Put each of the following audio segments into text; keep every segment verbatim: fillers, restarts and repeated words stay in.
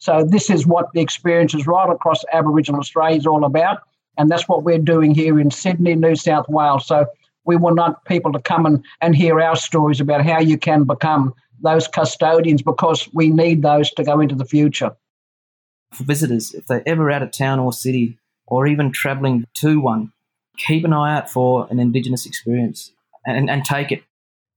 So this is what the experiences right across Aboriginal Australia is all about, and that's what we're doing here in Sydney, New South Wales. So we want people to come and, and hear our stories about how you can become those custodians, because we need those to go into the future. For visitors, if they're ever out of town or city, or even travelling to one, keep an eye out for an Indigenous experience and, and take it.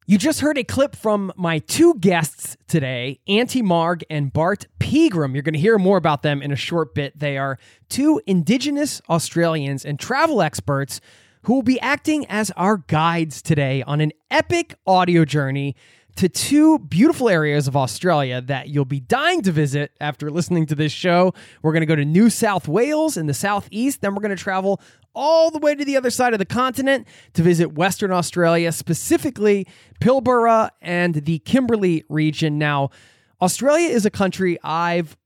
You just heard a clip from my two guests today, Auntie Marg and Bart Pigram. You're going to hear more about them in a short bit. They are two Indigenous Australians and travel experts who will be acting as our guides today on an epic audio journey to two beautiful areas of Australia that you'll be dying to visit after listening to this show. We're going to go to New South Wales in the southeast, then we're going to travel all the way to the other side of the continent to visit Western Australia, specifically Pilbara and the Kimberley region. Now, Australia is a country I've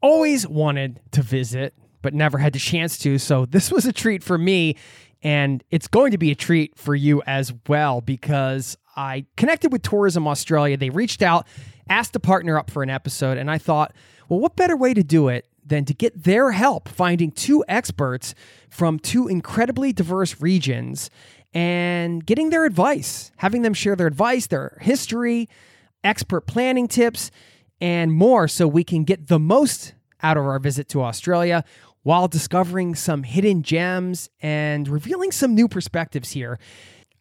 always wanted to visit, but never had the chance to, so this was a treat for me, and it's going to be a treat for you as well, because I connected with Tourism Australia. They reached out, asked to partner up for an episode, and I thought, well, what better way to do it than to get their help finding two experts from two incredibly diverse regions and getting their advice, having them share their advice, their history, expert planning tips, and more, so we can get the most out of our visit to Australia while discovering some hidden gems and revealing some new perspectives here.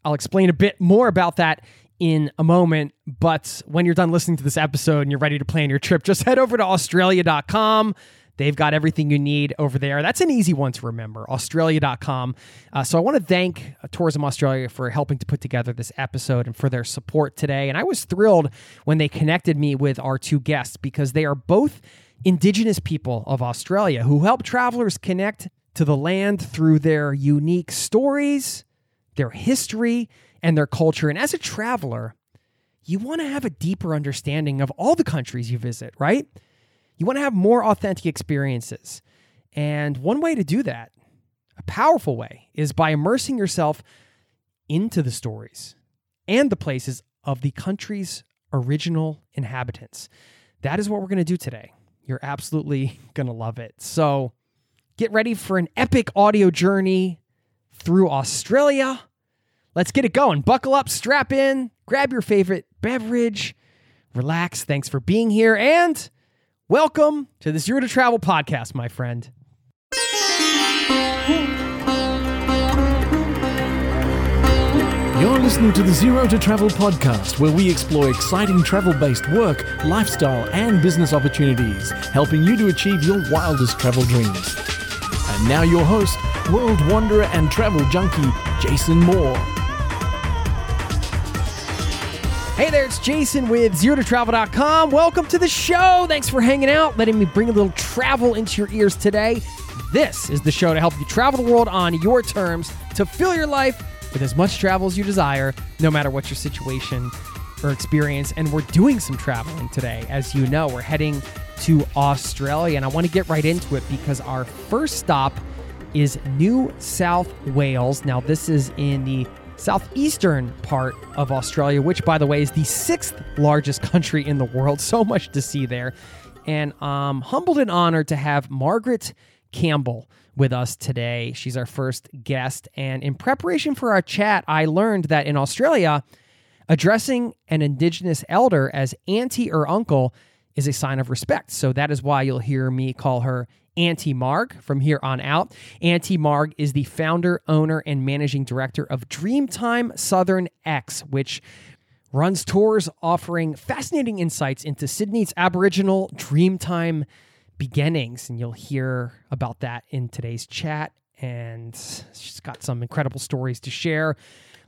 I'll explain a bit more about that in a moment, but when you're done listening to this episode and you're ready to plan your trip, just head over to australia dot com. They've got everything you need over there. That's an easy one to remember, australia dot com. Uh, so I want to thank Tourism Australia for helping to put together this episode and for their support today. And I was thrilled when they connected me with our two guests, because they are both Indigenous people of Australia who help travelers connect to the land through their unique stories, their history, and their culture. And as a traveler, you want to have a deeper understanding of all the countries you visit, right? You want to have more authentic experiences. And one way to do that, a powerful way, is by immersing yourself into the stories and the places of the country's original inhabitants. That is what we're going to do today. You're absolutely going to love it. So get ready for an epic audio journey through Australia. Let's get it going. Buckle up, strap in, grab your favorite beverage, relax. Thanks for being here, and welcome to the Zero to Travel podcast, my friend. You're listening to the Zero to Travel podcast, where we explore exciting travel-based work, lifestyle, and business opportunities, helping you to achieve your wildest travel dreams. And now your host, world wanderer and travel junkie, Jason Moore. Hey there, it's Jason with zero to travel dot com. Welcome to the show. Thanks for hanging out, letting me bring a little travel into your ears today. This is the show to help you travel the world on your terms, to fill your life with as much travel as you desire, no matter what your situation or experience. And we're doing some traveling today. As you know, we're heading to Australia, and I want to get right into it, because our first stop is New South Wales. Now, this is in the southeastern part of Australia, which, by the way, is the sixth largest country in the world. So much to see there. And I'm humbled and honored to have Margaret Campbell with us today. She's our first guest. And in preparation for our chat, I learned that in Australia, addressing an Indigenous elder as auntie or uncle is a sign of respect. So that is why you'll hear me call her Auntie Marg from here on out. Auntie Marg is the founder, owner, and managing director of Dreamtime Southern X, which runs tours offering fascinating insights into Sydney's Aboriginal Dreamtime beginnings. And you'll hear about that in today's chat. And she's got some incredible stories to share.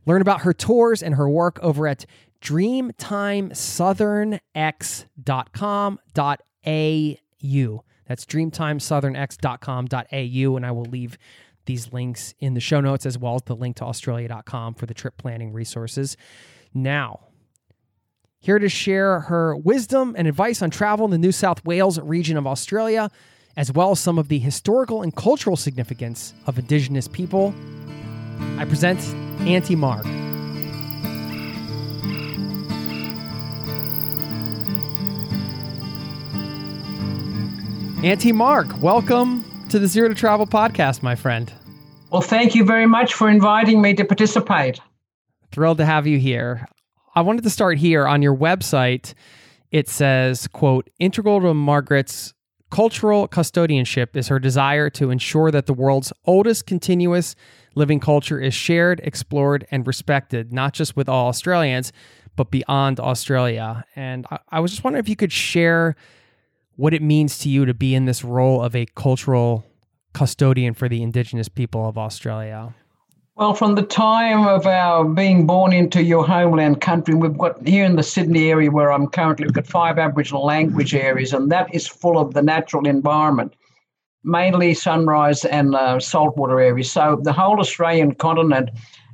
Learn about her tours and her work over at dreamtime southern x dot com dot a u. That's dreamtime southern x dot com dot a u, and I will leave these links in the show notes as well as the link to australia dot com for the trip planning resources. Now, here to share her wisdom and advice on travel in the New South Wales region of Australia, as well as some of the historical and cultural significance of Indigenous people, I present Auntie Marg. Auntie Marg, welcome to the Zero to Travel podcast, my friend. Well, thank you very much for inviting me to participate. Thrilled to have you here. I wanted to start here. On your website, it says, quote, integral to Margaret's cultural custodianship is her desire to ensure that the world's oldest continuous living culture is shared, explored, and respected, not just with all Australians, but beyond Australia. And I, I was just wondering if you could share what it means to you to be in this role of a cultural custodian for the Indigenous people of Australia. Well, from the time of our being born into your homeland country, we've got here in the Sydney area where I'm currently, we've got five Aboriginal language areas, and that is full of the natural environment, mainly sunrise and uh, saltwater areas. So the whole Australian continent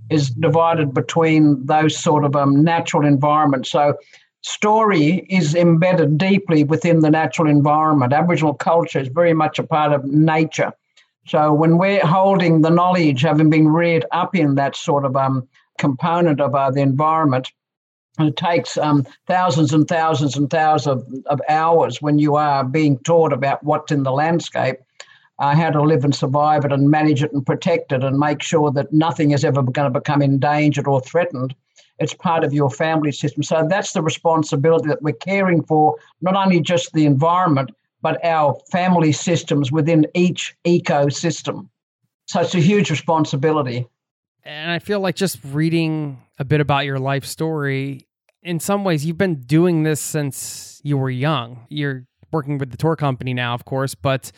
is divided between those sort of um, natural environments. So story is embedded deeply within the natural environment. Aboriginal culture is very much a part of nature. So when we're holding the knowledge, having been reared up in that sort of um, component of uh, the environment, it takes um, thousands and thousands and thousands of, of hours when you are being taught about what's in the landscape, uh, how to live and survive it and manage it and protect it and make sure that nothing is ever going to become endangered or threatened. It's part of your family system. So that's the responsibility that we're caring for, not only just the environment, but our family systems within each ecosystem. So it's a huge responsibility. And I feel like just reading a bit about your life story, in some ways, you've been doing this since you were young. You're working with the tour company now, of course, but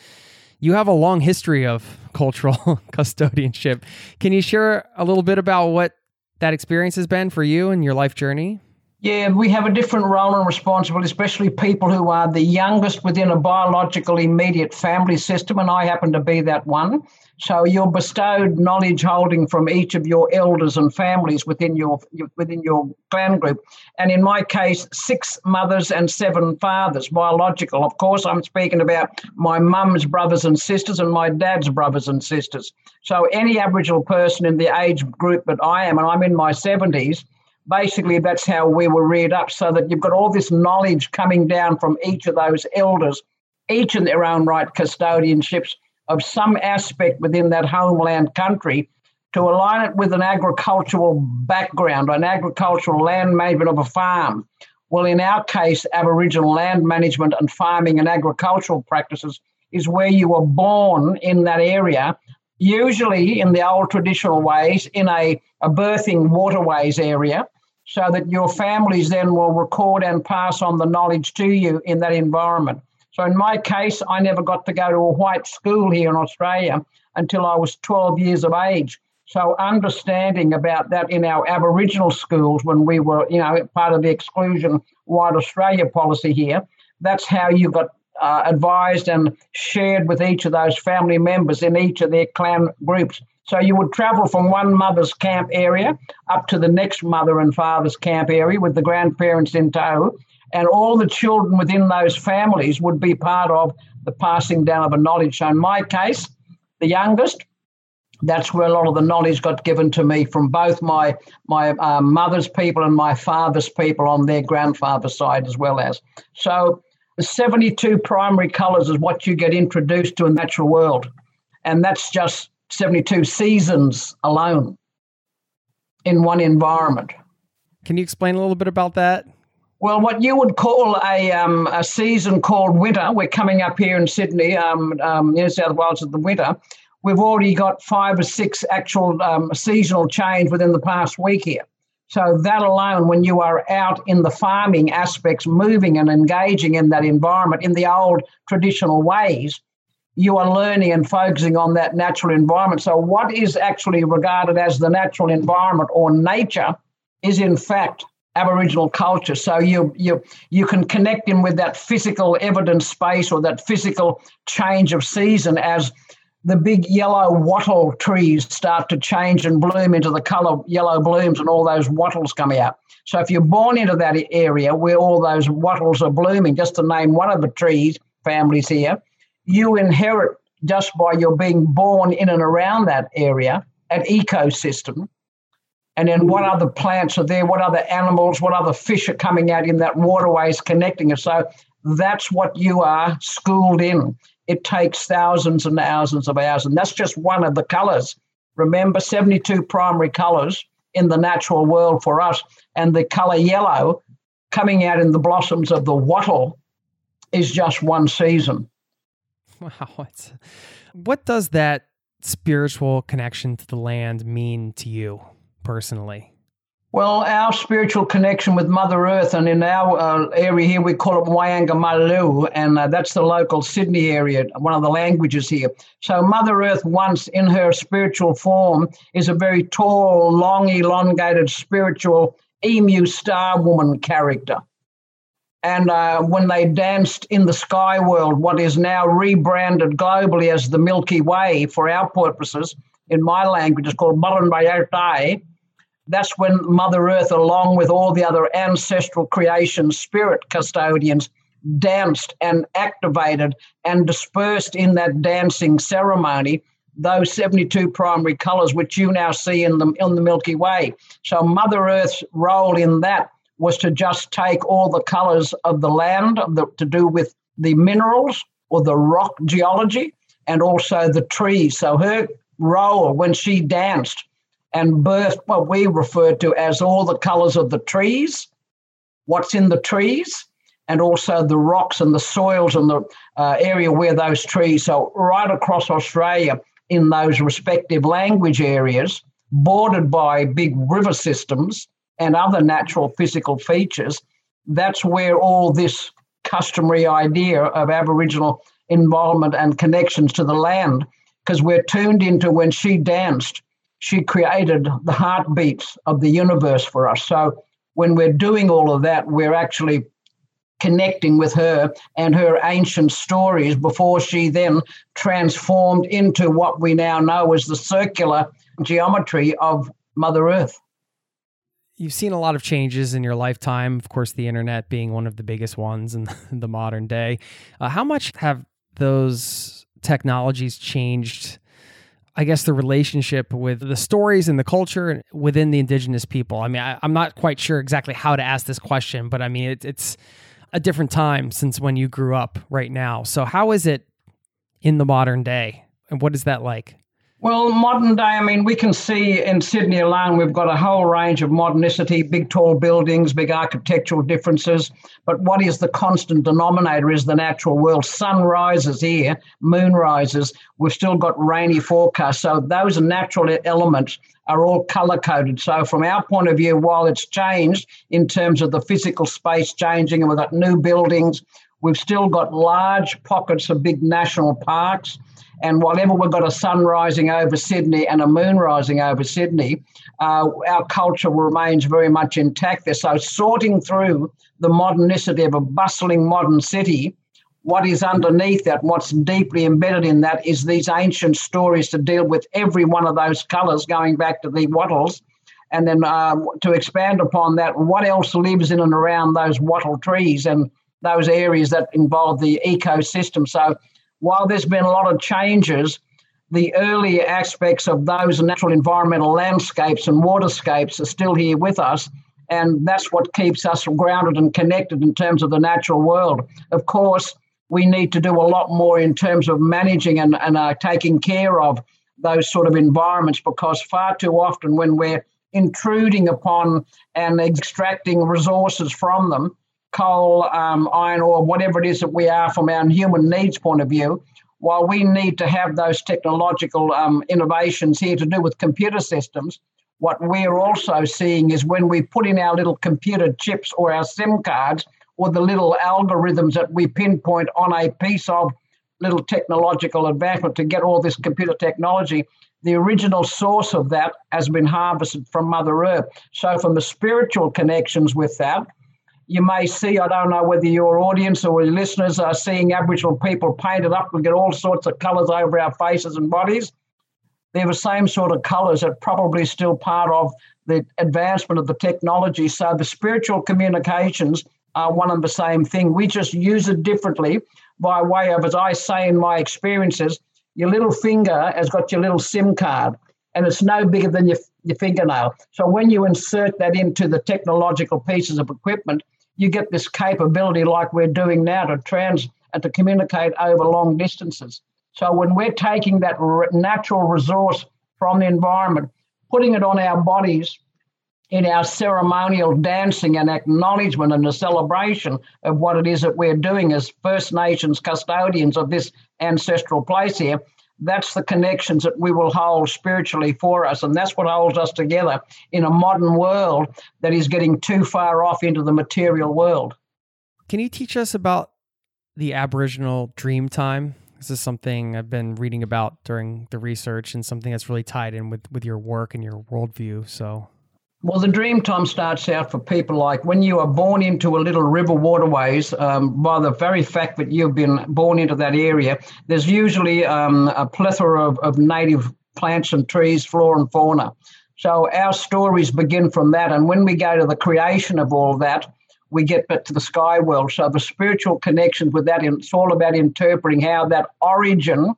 you have a long history of cultural custodianship. Can you share a little bit about what that experience has been for you and your life journey? Yeah, we have a different role and responsibility, especially people who are the youngest within a biological immediate family system, and I happen to be that one. So you're bestowed knowledge holding from each of your elders and families within your within your clan group. And in my case, six mothers and seven fathers, biological. Of course, I'm speaking about my mum's brothers and sisters and my dad's brothers and sisters. So any Aboriginal person in the age group that I am, and I'm in my seventies, basically, that's how we were reared up, so that you've got all this knowledge coming down from each of those elders, each in their own right custodianships of some aspect within that homeland country, to align it with an agricultural background, an agricultural land management of a farm. Well, in our case, Aboriginal land management and farming and agricultural practices is where you were born in that area, usually in the old traditional ways, in a, a birthing waterways area, so that your families then will record and pass on the knowledge to you in that environment. So in my case, I never got to go to a white school here in Australia until I was twelve years of age. So understanding about that in our Aboriginal schools when we were, you know, part of the exclusion White Australia policy here, that's how you got Uh, advised and shared with each of those family members in each of their clan groups. So you would travel from one mother's camp area up to the next mother and father's camp area with the grandparents in tow, and all the children within those families would be part of the passing down of a knowledge. So in my case, the youngest, that's where a lot of the knowledge got given to me from both my my uh, mother's people and my father's people on their grandfather's side as well as. So the seventy-two primary colours is what you get introduced to in the natural world. And that's just seventy-two seasons alone in one environment. Can you explain a little bit about that? Well, what you would call a um, a season called winter, we're coming up here in Sydney, um, um, New South Wales at the winter. We've already got five or six actual um, seasonal change within the past week here. So that alone, when you are out in the farming aspects, moving and engaging in that environment in the old traditional ways, you are learning and focusing on that natural environment. So what is actually regarded as the natural environment or nature is in fact Aboriginal culture. So you you you can connect in with that physical evidence space or that physical change of season as the big yellow wattle trees start to change and bloom into the colour yellow blooms and all those wattles coming out. So if you're born into that area where all those wattles are blooming, just to name one of the trees families here, you inherit just by your being born in and around that area, an ecosystem. And then what other plants are there? What other animals? What other fish are coming out in that waterways connecting us? So that's what you are schooled in. It takes thousands and thousands of hours. And that's just one of the colours. Remember, seventy-two primary colours in the natural world for us. And the colour yellow coming out in the blossoms of the wattle is just one season. Wow. It's, what does that spiritual connection to the land mean to you personally? Well, our spiritual connection with Mother Earth, and in our uh, area here, we call it Wyangamulu, and uh, that's the local Sydney area, one of the languages here. So Mother Earth, once in her spiritual form, is a very tall, long, elongated, spiritual emu star woman character. And uh, when they danced in the sky world, what is now rebranded globally as the Milky Way for our purposes, in my language, is called Maranbayatai. That's when Mother Earth, along with all the other ancestral creation spirit custodians, danced and activated and dispersed in that dancing ceremony, those seventy-two primary colors, which you now see in the, in the Milky Way. So Mother Earth's role in that was to just take all the colors of the land of the, to do with the minerals or the rock geology and also the trees. So her role when she danced and birthed what we refer to as all the colors of the trees, what's in the trees, and also the rocks and the soils and the uh, area where those trees. So right across Australia in those respective language areas, bordered by big river systems and other natural physical features, that's where all this customary idea of Aboriginal involvement and connections to the land, because we're tuned into when she danced, she created the heartbeats of the universe for us. So when we're doing all of that, we're actually connecting with her and her ancient stories before she then transformed into what we now know as the circular geometry of Mother Earth. You've seen a lot of changes in your lifetime, of course, the internet being one of the biggest ones in the modern day. Uh, how much have those technologies changed, I guess, the relationship with the stories and the culture within the Indigenous people? I mean, I, I'm not quite sure exactly how to ask this question, but I mean, it, it's a different time since when you grew up right now. So how is it in the modern day? And what is that like? Well, modern day, I mean, we can see in Sydney alone, we've got a whole range of modernity, big tall buildings, big architectural differences. But what is the constant denominator is the natural world. Sun rises here, moon rises. We've still got rainy forecasts. So those natural elements are all colour-coded. So from our point of view, while it's changed in terms of the physical space changing and we've got new buildings, we've still got large pockets of big national parks. And whatever we've got a sun rising over Sydney and a moon rising over Sydney, uh, our culture remains very much intact there. So sorting through the modernity of a bustling modern city, what is underneath that, what's deeply embedded in that is these ancient stories to deal with every one of those colours going back to the wattles. And then uh, to expand upon that, what else lives in and around those wattle trees and those areas that involve the ecosystem. So while there's been a lot of changes, the early aspects of those natural environmental landscapes and waterscapes are still here with us, and that's what keeps us grounded and connected in terms of the natural world. Of course, we need to do a lot more in terms of managing and, and uh, taking care of those sort of environments, because far too often when we're intruding upon and extracting resources from them, coal, um, iron ore, whatever it is that we are from our human needs point of view, while we need to have those technological um, innovations here to do with computer systems, what we're also seeing is when we put in our little computer chips or our SIM cards or the little algorithms that we pinpoint on a piece of little technological advancement to get all this computer technology, the original source of that has been harvested from Mother Earth. So from the spiritual connections with that, you may see, I don't know whether your audience or your listeners are seeing Aboriginal people painted up and get all sorts of colours over our faces and bodies. They're the same sort of colours that probably still part of the advancement of the technology. So the spiritual communications are one and the same thing. We just use it differently by way of, as I say in my experiences, your little finger has got your little SIM card and it's no bigger than your, your fingernail. So when you insert that into the technological pieces of equipment, you get this capability like we're doing now to trans and to communicate over long distances. So when we're taking that natural resource from the environment, putting it on our bodies in our ceremonial dancing and acknowledgement and the celebration of what it is that we're doing as First Nations custodians of this ancestral place here, that's the connections that we will hold spiritually for us. And that's what holds us together in a modern world that is getting too far off into the material world. Can you teach us about the Aboriginal Dreamtime? This is something I've been reading about during the research and something that's really tied in with, with your work and your worldview. So... Well, the Dreamtime starts out for people like when you are born into a little river waterways, um, by the very fact that you've been born into that area, there's usually um, a plethora of, of native plants and trees, flora and fauna. So our stories begin from that. And when we go to the creation of all that, we get back to the sky world. So the spiritual connections with that, it's all about interpreting how that origin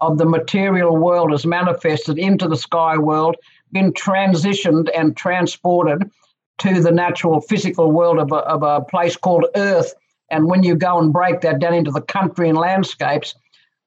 of the material world is manifested into the sky world, been transitioned and transported to the natural physical world of a, of a place called Earth. And when you go and break that down into the country and landscapes,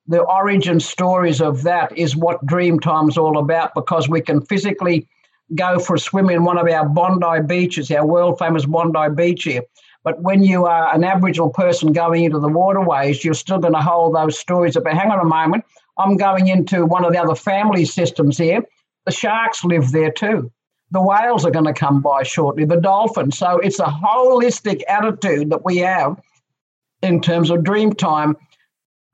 the origin stories of that is what Dreamtime's all about, because we can physically go for a swim in one of our Bondi beaches, our world-famous Bondi beach here. But when you are an Aboriginal person going into the waterways, you're still going to hold those stories up. But hang on a moment, I'm going into one of the other family systems here. The sharks live there too. The whales are going to come by shortly, the dolphins. So it's a holistic attitude that we have in terms of Dreamtime.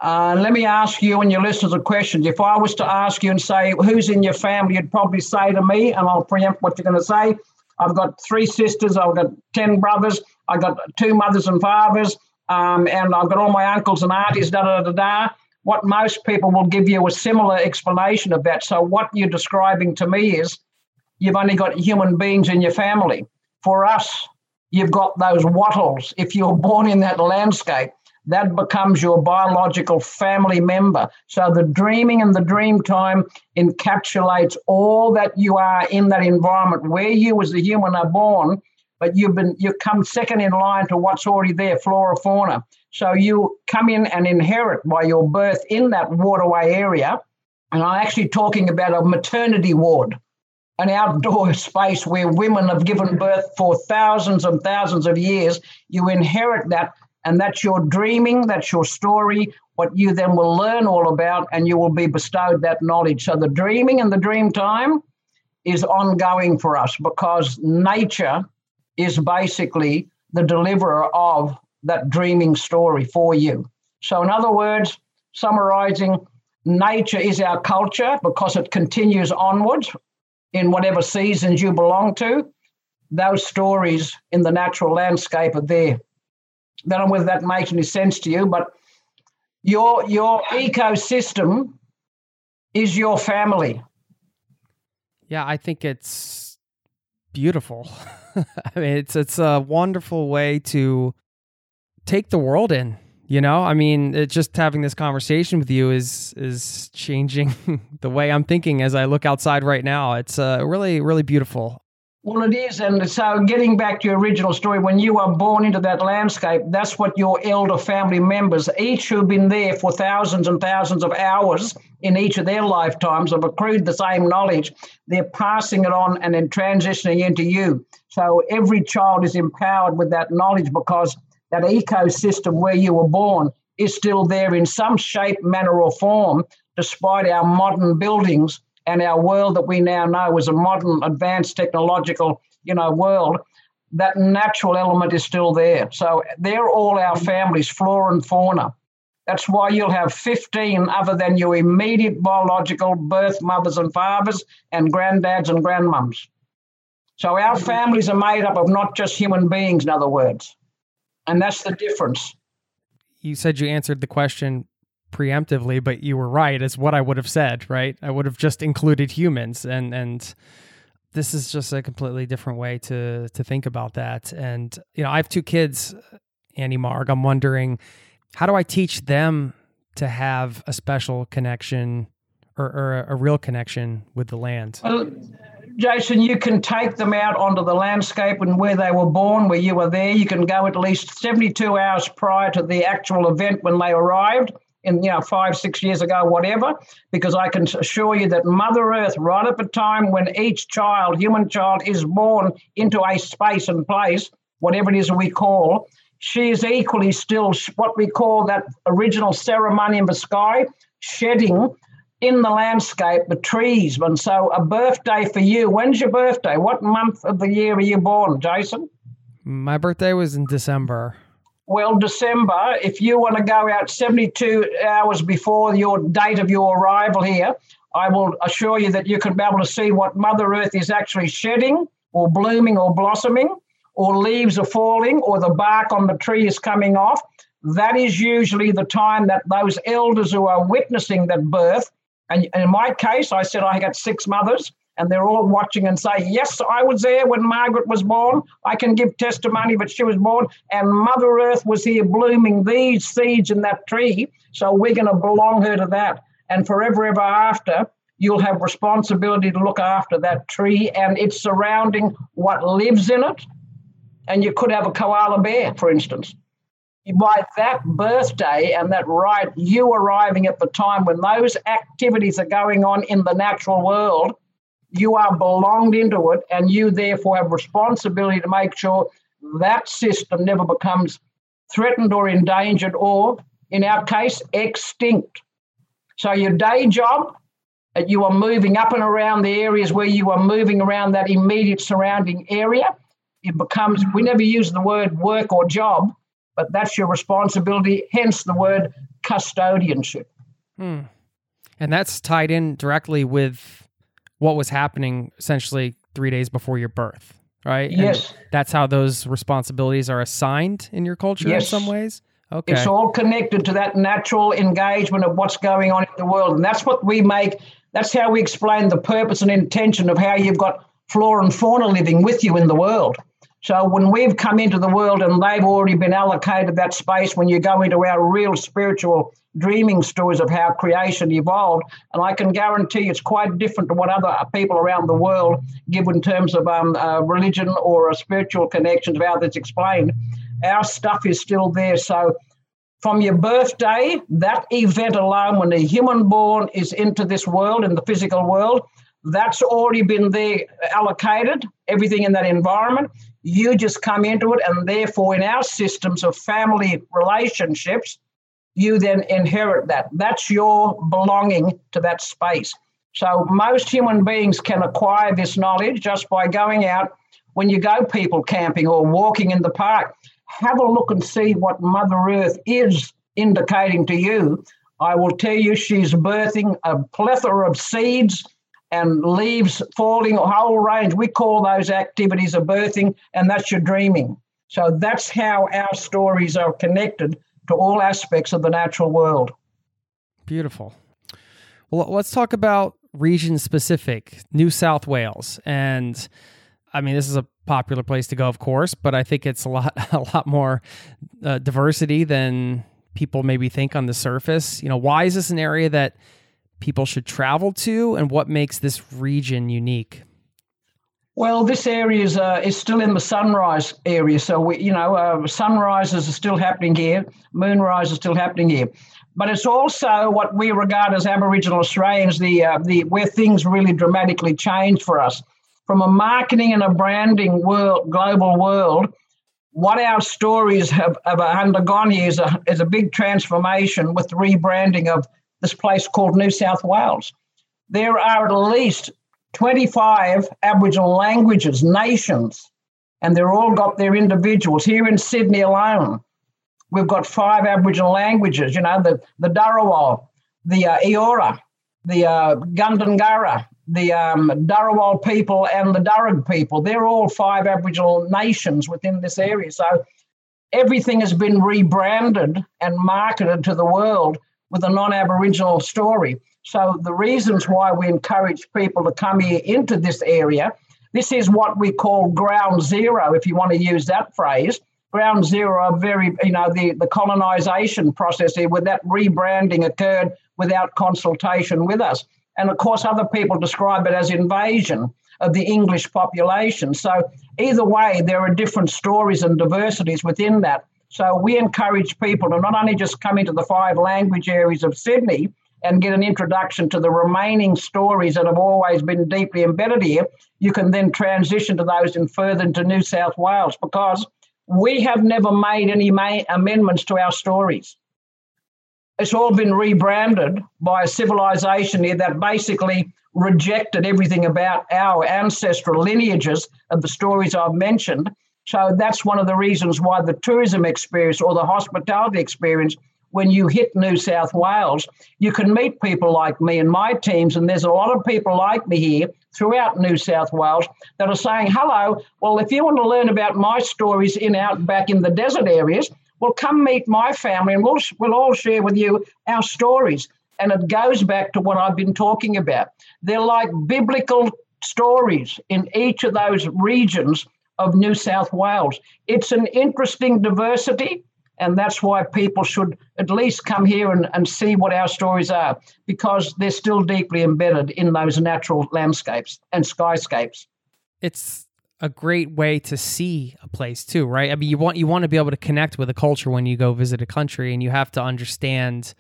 Uh, let me ask you and your listeners a question. If I was to ask you and say, who's in your family, you'd probably say to me, and I'll preempt what you're going to say, I've got three sisters, I've got ten brothers, I've got two mothers and fathers, um, and I've got all my uncles and aunties, da-da-da-da-da. What most people will give you a similar explanation of that. So what you're describing to me is you've only got human beings in your family. For us, you've got those wattles. If you're born in that landscape, that becomes your biological family member. So the dreaming and the Dreamtime encapsulates all that you are in that environment where you as the human are born, but you've been you come second in line to what's already there, flora, fauna. So you come in and inherit by your birth in that waterway area. And I'm actually talking about a maternity ward, an outdoor space where women have given birth for thousands and thousands of years. You inherit that, and that's your dreaming, that's your story, what you then will learn all about, and you will be bestowed that knowledge. So the dreaming and the Dreamtime is ongoing for us, because nature is basically the deliverer of that dreaming story for you. So in other words, summarizing, nature is our culture because it continues onwards in whatever seasons you belong to. Those stories in the natural landscape are there. I don't know whether that makes any sense to you, but your, your ecosystem is your family. Yeah, I think it's beautiful. I mean, it's it's a wonderful way to take the world in, you know? I mean, it, just having this conversation with you is is changing the way I'm thinking as I look outside right now. It's uh, really, really beautiful. Well, it is. And so getting back to your original story, when you are born into that landscape, that's what your elder family members, each who've been there for thousands and thousands of hours in each of their lifetimes, have accrued the same knowledge. They're passing it on and then transitioning into you. So every child is empowered with that knowledge because that ecosystem where you were born is still there in some shape, manner or form, despite our modern buildings and our world that we now know as a modern, advanced technological, you know, world. That natural element is still there. So they're all our families, flora and fauna. That's why you'll have fifteen other than your immediate biological birth mothers and fathers and granddads and grandmums. So our families are made up of not just human beings, in other words. And that's the difference. You said you answered the question preemptively, but you were right. It's what I would have said, right? I would have just included humans, and and this is just a completely different way to to think about that. And you know, I have two kids, Annie, Marg. I'm wondering, how do I teach them to have a special connection or, or a real connection with the land? Well, Jason, you can take them out onto the landscape and where they were born, where you were there. You can go at least seventy-two hours prior to the actual event when they arrived. In, you know, five, six years ago, whatever, because I can assure you that Mother Earth, right at the time when each child, human child, is born into a space and place, whatever it is we call, she is equally still what we call that original ceremony in the sky, shedding in the landscape, the trees. And so a birthday for you, when's your birthday? What month of the year are you born, Jason? My birthday was in December. Well, December, if you want to go out seventy-two hours before your date of your arrival here, I will assure you that you can be able to see what Mother Earth is actually shedding or blooming or blossoming, or leaves are falling, or the bark on the tree is coming off. That is usually the time that those elders who are witnessing that birth, and in my case, I said I got six mothers, and they're all watching and say, yes, I was there when Margaret was born. I can give testimony that she was born. And Mother Earth was here blooming these seeds in that tree. So we're going to belong her to that. And forever, ever after, you'll have responsibility to look after that tree and its surrounding, what lives in it. And you could have a koala bear, for instance. By that birthday and that right, you arriving at the time when those activities are going on in the natural world, you are belonged into it, and you therefore have responsibility to make sure that system never becomes threatened or endangered or, in our case, extinct. So your day job, you are moving up and around the areas where you are moving around that immediate surrounding area. It becomes, we never use the word work or job, but that's your responsibility, hence the word custodianship. Hmm. And that's tied in directly with what was happening essentially three days before your birth, right? Yes. And that's how those responsibilities are assigned in your culture, yes, in some ways? Okay. It's all connected to that natural engagement of what's going on in the world. And that's what we make, that's how we explain the purpose and intention of how you've got flora and fauna living with you in the world. So when we've come into the world and they've already been allocated that space, when you go into our real spiritual dreaming stories of how creation evolved, and I can guarantee it's quite different to what other people around the world give in terms of um, uh, religion or a spiritual connection to how that's explained. Our stuff is still there. So from your birthday, that event alone, when a human born is into this world, in the physical world, that's already been there, allocated, everything in that environment. You just come into it, and therefore in our systems of family relationships, you then inherit that. That's your belonging to that space. So most human beings can acquire this knowledge just by going out. When you go people camping or walking in the park, have a look and see what Mother Earth is indicating to you. I will tell you she's birthing a plethora of seeds and leaves falling, a whole range. We call those activities a birthing, and that's your dreaming. So that's how our stories are connected to all aspects of the natural world. Beautiful. Well, let's talk about region-specific, New South Wales. And I mean, this is a popular place to go, of course, but I think it's a lot, a lot more uh, diversity than people maybe think on the surface. You know, why is this an area that people should travel to, and what makes this region unique? Well, this area is uh, is still in the sunrise area. So, we, you know, uh, sunrises are still happening here. Moonrise is still happening here. But it's also what we regard as Aboriginal Australians, the uh, the where things really dramatically change for us. From a marketing and a branding world, global world, what our stories have, have undergone here is a, is a big transformation with the rebranding of this place called New South Wales. There are at least twenty-five Aboriginal languages, nations, and they're all got their individuals. Here in Sydney alone, we've got five Aboriginal languages, you know, the, the Darawal, the uh, Eora, the uh, Gundungurra, the um, Darawal people and the Darug people. They're all five Aboriginal nations within this area. So everything has been rebranded and marketed to the world with a non-Aboriginal story. So the reasons why we encourage people to come here into this area, this is what we call ground zero, if you want to use that phrase. Ground zero are very, you know, the, the colonisation process here with that rebranding occurred without consultation with us. And, of course, other people describe it as invasion of the English population. So either way, there are different stories and diversities within that. So we encourage people to not only just come into the five language areas of Sydney and get an introduction to the remaining stories that have always been deeply embedded here, you can then transition to those and further into New South Wales, because we have never made any ma- amendments to our stories. It's all been rebranded by a civilization here that basically rejected everything about our ancestral lineages of the stories I've mentioned. So that's one of the reasons why the tourism experience or the hospitality experience, when you hit New South Wales, you can meet people like me and my teams, and there's a lot of people like me here throughout New South Wales that are saying, hello, well, if you want to learn about my stories in outback in the desert areas, well, come meet my family and we'll, we'll all share with you our stories. And it goes back to what I've been talking about. They're like biblical stories in each of those regions of New South Wales. It's an interesting diversity, and that's why people should at least come here and, and see what our stories are, because they're still deeply embedded in those natural landscapes and skyscapes. It's a great way to see a place too, right? I mean, you want you want to be able to connect with a culture when you go visit a country, and you have to understand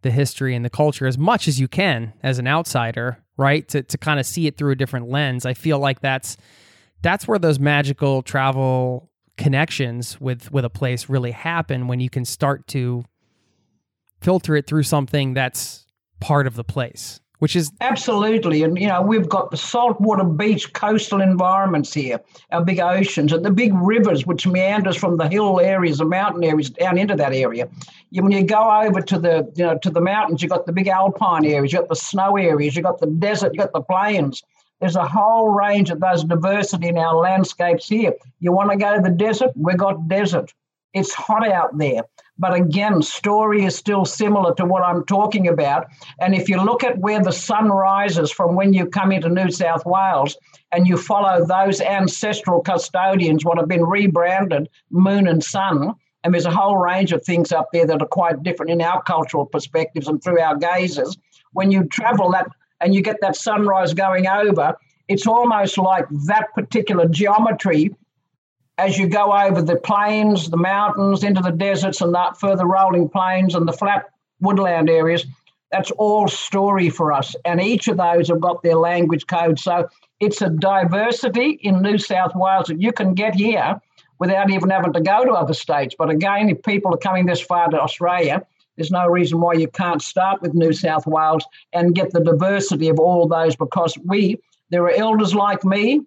the history and the culture as much as you can as an outsider, right? To to kind of see it through a different lens. I feel like that's that's where those magical travel connections with with a place really happen, when you can start to filter it through something that's part of the place. Which is absolutely, and you know, we've got the saltwater beach coastal environments here, our big oceans and the big rivers which meanders from the hill areas, the mountain areas down into that area. You, when you go over to the, you know, to the mountains, you've got the big alpine areas, you've got the snow areas, you've got the desert, you've got the plains. There's a whole range of those diversity in our landscapes here. You want to go to the desert? We've got desert. It's hot out there. But again, story is still similar to what I'm talking about. And if you look at where the sun rises from when you come into New South Wales and you follow those ancestral custodians, what have been rebranded, moon and sun, and there's a whole range of things up there that are quite different in our cultural perspectives and through our gazes. When you travel that and you get that sunrise going over, it's almost like that particular geometry as you go over the plains, the mountains, into the deserts and that further rolling plains and the flat woodland areas. That's all story for us. And each of those have got their language code. So it's a diversity in New South Wales that you can get here without even having to go to other states. But again, if people are coming this far to Australia, there's no reason why you can't start with New South Wales and get the diversity of all those, because we, there are elders like me,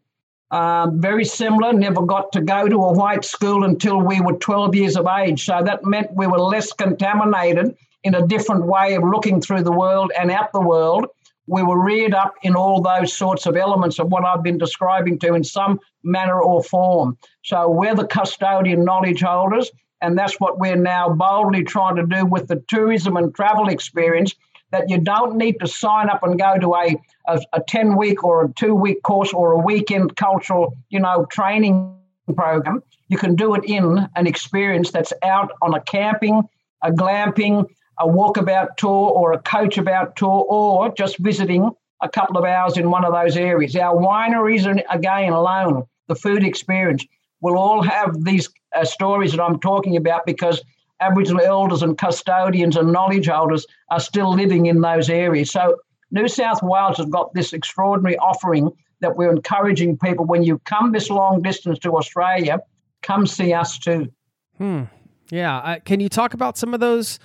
Um, very similar, never got to go to a white school until we were twelve years of age. So that meant we were less contaminated in a different way of looking through the world and at the world. We were reared up in all those sorts of elements of what I've been describing to in some manner or form. So we're the custodian knowledge holders, and that's what we're now boldly trying to do with the tourism and travel experience, that you don't need to sign up and go to a, a, a ten-week or a two-week course or a weekend cultural, you know, training program. You can do it in an experience that's out on a camping, a glamping, a walkabout tour or a coachabout tour, or just visiting a couple of hours in one of those areas. Our wineries, and again alone, the food experience, will all have these uh, stories that I'm talking about, because Aboriginal elders and custodians and knowledge holders are still living in those areas. So New South Wales has got this extraordinary offering that we're encouraging people, when you come this long distance to Australia, come see us too. Hmm. Yeah. Uh, can you talk about some of those?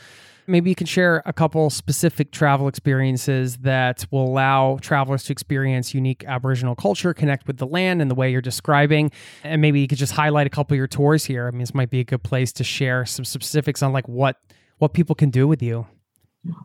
Maybe you can share a couple specific travel experiences that will allow travelers to experience unique Aboriginal culture, connect with the land in the way you're describing. And maybe you could just highlight a couple of your tours here. I mean, this might be a good place to share some specifics on like what, what people can do with you.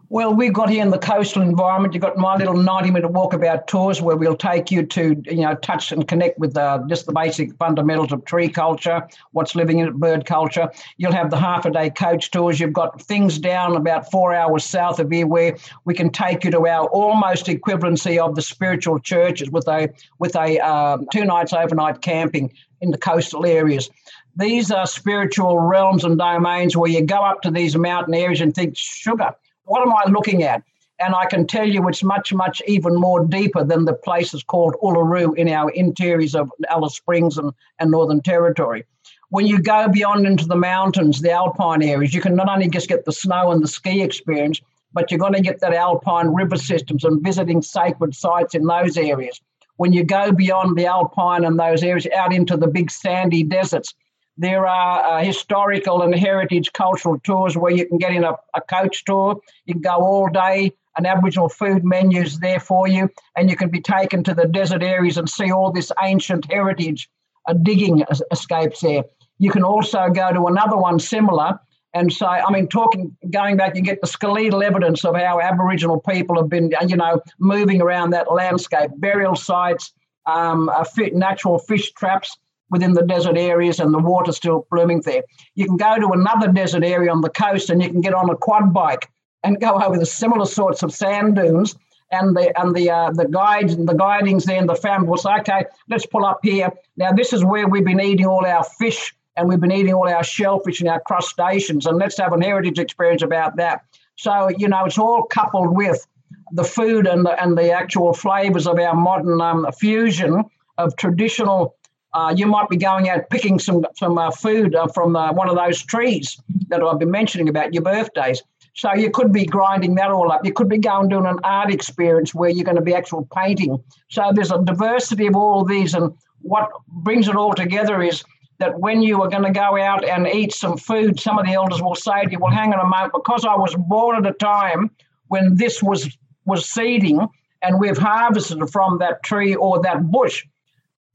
Well, we've got here in the coastal environment, you've got my little ninety-minute walkabout tours where we'll take you to, you know, touch and connect with uh, just the basic fundamentals of tree culture, what's living in it, bird culture. You'll have the half-a-day coach tours. You've got things down about four hours south of here where we can take you to our almost equivalency of the spiritual churches with a with a um, two nights overnight camping in the coastal areas. These are spiritual realms and domains where you go up to these mountain areas and think, sugar, what am I looking at? And I can tell you it's much, much even more deeper than the places called Uluru in our interiors of Alice Springs and, and Northern Territory. When you go beyond into the mountains, the alpine areas, you can not only just get the snow and the ski experience, but you're going to get that alpine river systems and visiting sacred sites in those areas. When you go beyond the alpine and those areas out into the big sandy deserts, there are uh, historical and heritage cultural tours where you can get in a, a coach tour. You can go all day, and Aboriginal food menu's there for you, and you can be taken to the desert areas and see all this ancient heritage uh, digging es- escapes there. You can also go to another one similar and say, I mean, talking, going back, you get the skeletal evidence of how Aboriginal people have been, you know, moving around that landscape, burial sites, um, uh, fit, natural fish traps within the desert areas, and the water still blooming there. You can go to another desert area on the coast and you can get on a quad bike and go over the similar sorts of sand dunes, and the and the uh, the guides and the guidings there and the family will say, okay, let's pull up here. Now this is where we've been eating all our fish and we've been eating all our shellfish and our crustaceans, and let's have an heritage experience about that. So, you know, it's all coupled with the food and the, and the actual flavours of our modern um, fusion of traditional. Uh, you might be going out picking some, some uh, food uh, from uh, one of those trees that I've been mentioning about your birthdays. So you could be grinding that all up. You could be going doing an art experience where you're going to be actual painting. So there's a diversity of all these. And what brings it all together is that when you are going to go out and eat some food, some of the elders will say to you, well, hang on a moment, because I was born at a time when this was, was seeding and we've harvested from that tree or that bush.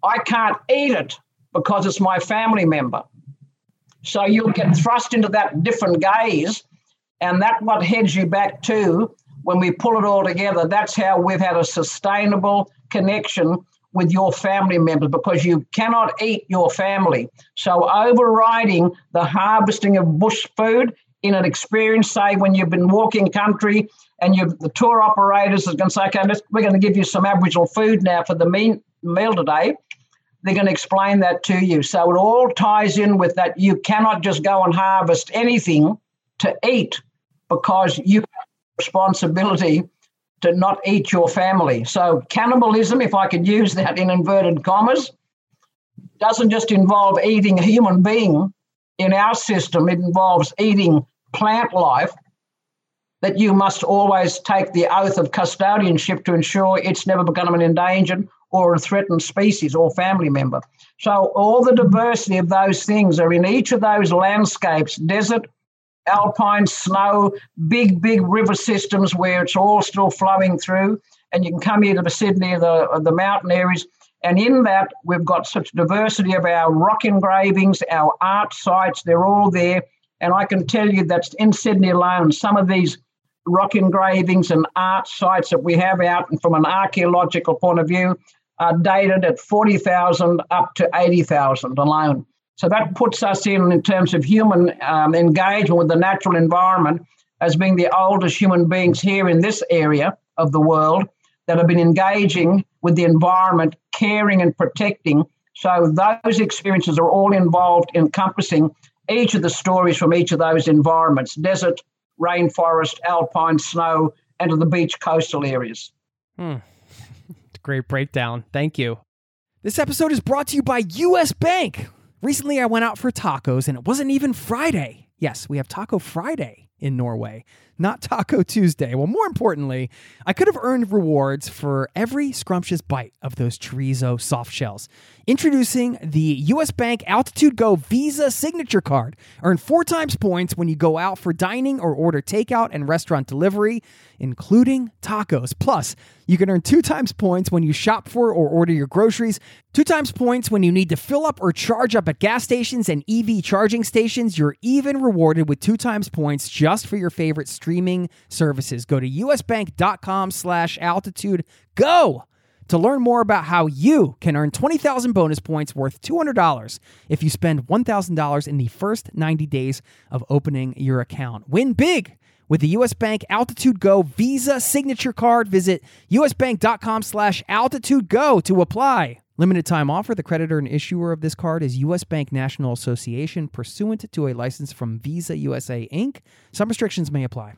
I can't eat it because it's my family member. So you'll get thrust into that different gaze, and that what heads you back to when we pull it all together. That's how we've had a sustainable connection with your family members, because you cannot eat your family. So overriding the harvesting of bush food in an experience, say when you've been walking country and you've, the tour operators are going to say, okay, let's, we're going to give you some Aboriginal food now for the mean, meal today. They're going to explain that to you. So it all ties in with that. You cannot just go and harvest anything to eat, because you have responsibility to not eat your family. So cannibalism, if I could use that in inverted commas, doesn't just involve eating a human being. In our system, it involves eating plant life that you must always take the oath of custodianship to ensure it's never become an endangered or a threatened species or family member. So all the diversity of those things are in each of those landscapes, desert, alpine, snow, big, big river systems where it's all still flowing through. And you can come here to the Sydney, the, the mountain areas. And in that, we've got such diversity of our rock engravings, our art sites, they're all there. And I can tell you that in Sydney alone, some of these rock engravings and art sites that we have out, and from an archaeological point of view, are dated at forty thousand up to eighty thousand alone. So that puts us in, in terms of human um, engagement with the natural environment, as being the oldest human beings here in this area of the world that have been engaging with the environment, caring and protecting. So those experiences are all involved, encompassing each of the stories from each of those environments, desert, rainforest, alpine, snow, and to the beach coastal areas. Hmm. great breakdown. Thank you. This episode is brought to you by U S. Bank. Recently, I went out for tacos, and it wasn't even Friday. Yes, we have Taco Friday in Norway, not Taco Tuesday. Well, more importantly, I could have earned rewards for every scrumptious bite of those chorizo soft shells. Introducing the U S. Bank Altitude Go Visa Signature Card. Earn four times points when you go out for dining or order takeout and restaurant delivery, including tacos. Plus, you can earn two times points when you shop for or order your groceries, two times points when you need to fill up or charge up at gas stations and E V charging stations. You're even rewarded with two times points just for your favorite streaming services. Go to u s bank dot com slash altitude go to learn more about how you can earn twenty thousand bonus points worth two hundred dollars if you spend one thousand dollars in the first ninety days of opening your account. Win big with the U S. Bank Altitude Go Visa Signature Card. Visit u s bank dot com slash altitude go to apply. Limited time offer. The creditor and issuer of this card is U S. Bank National Association, pursuant to a license from Visa U S A, Incorporated. Some restrictions may apply.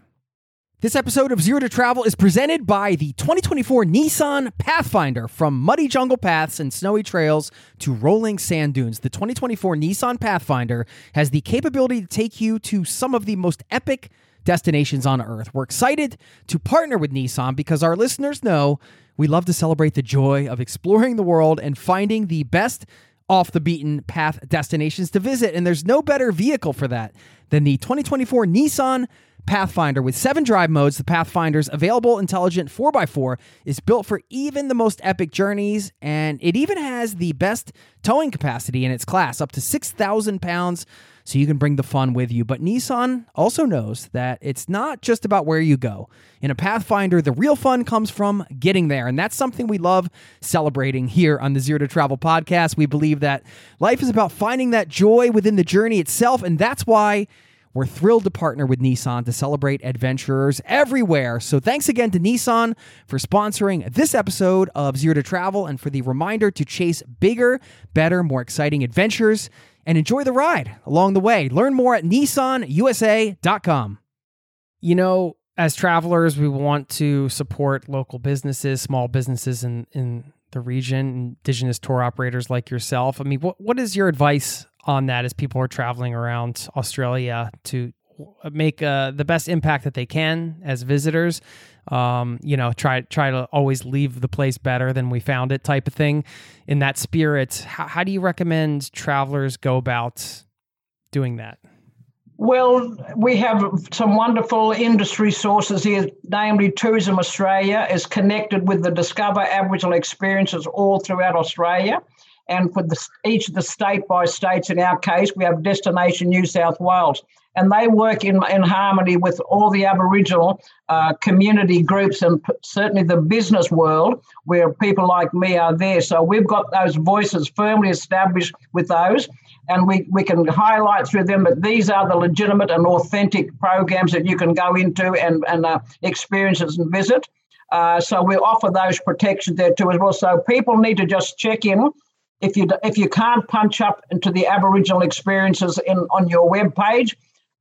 This episode of Zero to Travel is presented by the twenty twenty-four Nissan Pathfinder. From muddy jungle paths and snowy trails to rolling sand dunes, the twenty twenty-four Nissan Pathfinder has the capability to take you to some of the most epic destinations on Earth. We're excited to partner with Nissan because our listeners know we love to celebrate the joy of exploring the world and finding the best off-the-beaten-path destinations to visit, and there's no better vehicle for that than the twenty twenty-four Nissan Pathfinder. With seven drive modes, the Pathfinder's available intelligent four by four is built for even the most epic journeys, and it even has the best towing capacity in its class, up to six thousand pounds, so you can bring the fun with you. But Nissan also knows that it's not just about where you go. In a Pathfinder, the real fun comes from getting there, and that's something we love celebrating here on the Zero to Travel podcast. We believe that life is about finding that joy within the journey itself, and that's why we're thrilled to partner with Nissan to celebrate adventurers everywhere. So thanks again to Nissan for sponsoring this episode of Zero to Travel and for the reminder to chase bigger, better, more exciting adventures and enjoy the ride along the way. Learn more at nissan u s a dot com. You know, as travelers, we want to support local businesses, small businesses in, in the region, indigenous tour operators like yourself. I mean, what what is your advice on that as people are traveling around Australia to make uh, the best impact that they can as visitors? Um, you know, try try to always leave the place better than we found it, type of thing. In that spirit, how, how do you recommend travelers go about doing that? Well, we have some wonderful industry sources here, namely Tourism Australia is connected with the Discover Aboriginal Experiences all throughout Australia. And for the, each of the state by states, in our case, we have Destination New South Wales. And they work in, in harmony with all the Aboriginal uh, community groups and p- certainly the business world where people like me are there. So we've got those voices firmly established with those. And we, we can highlight through them that these are the legitimate and authentic programs that you can go into and, and uh, experiences and visit. Uh, so we offer those protections there too as well. So people need to just check in. If you if you can't punch up into the Aboriginal experiences in on your webpage,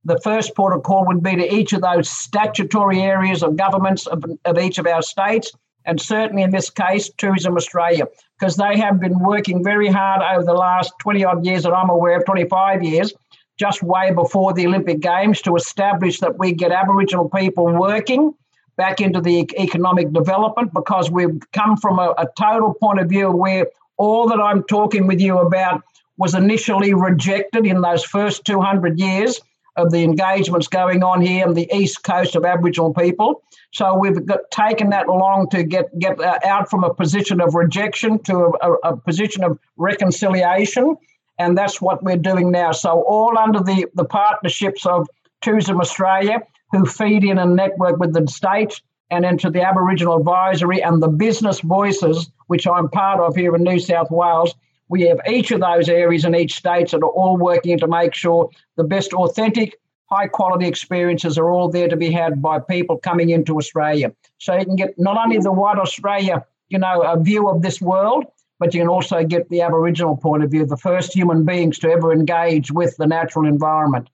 the first port of call would be to each of those statutory areas of governments of, of each of our states, and certainly in this case, Tourism Australia, because they have been working very hard over the last twenty-odd years that I'm aware of, twenty-five years, just way before the Olympic Games, to establish that we get Aboriginal people working back into the economic development, because we've come from a, a total point of view where all that I'm talking with you about was initially rejected in those first two hundred years of the engagements going on here on the east coast of Aboriginal people. So we've got, taken that along to get, get out from a position of rejection to a, a position of reconciliation, and that's what we're doing now. So all under the, the partnerships of Tourism Australia, who feed in and network with the state, and into the Aboriginal Advisory and the business voices, which I'm part of here in New South Wales. We have each of those areas in each state that are all working to make sure the best authentic, high-quality experiences are all there to be had by people coming into Australia. So you can get not only the white Australia, you know, a view of this world, but you can also get the Aboriginal point of view, the first human beings to ever engage with the natural environment.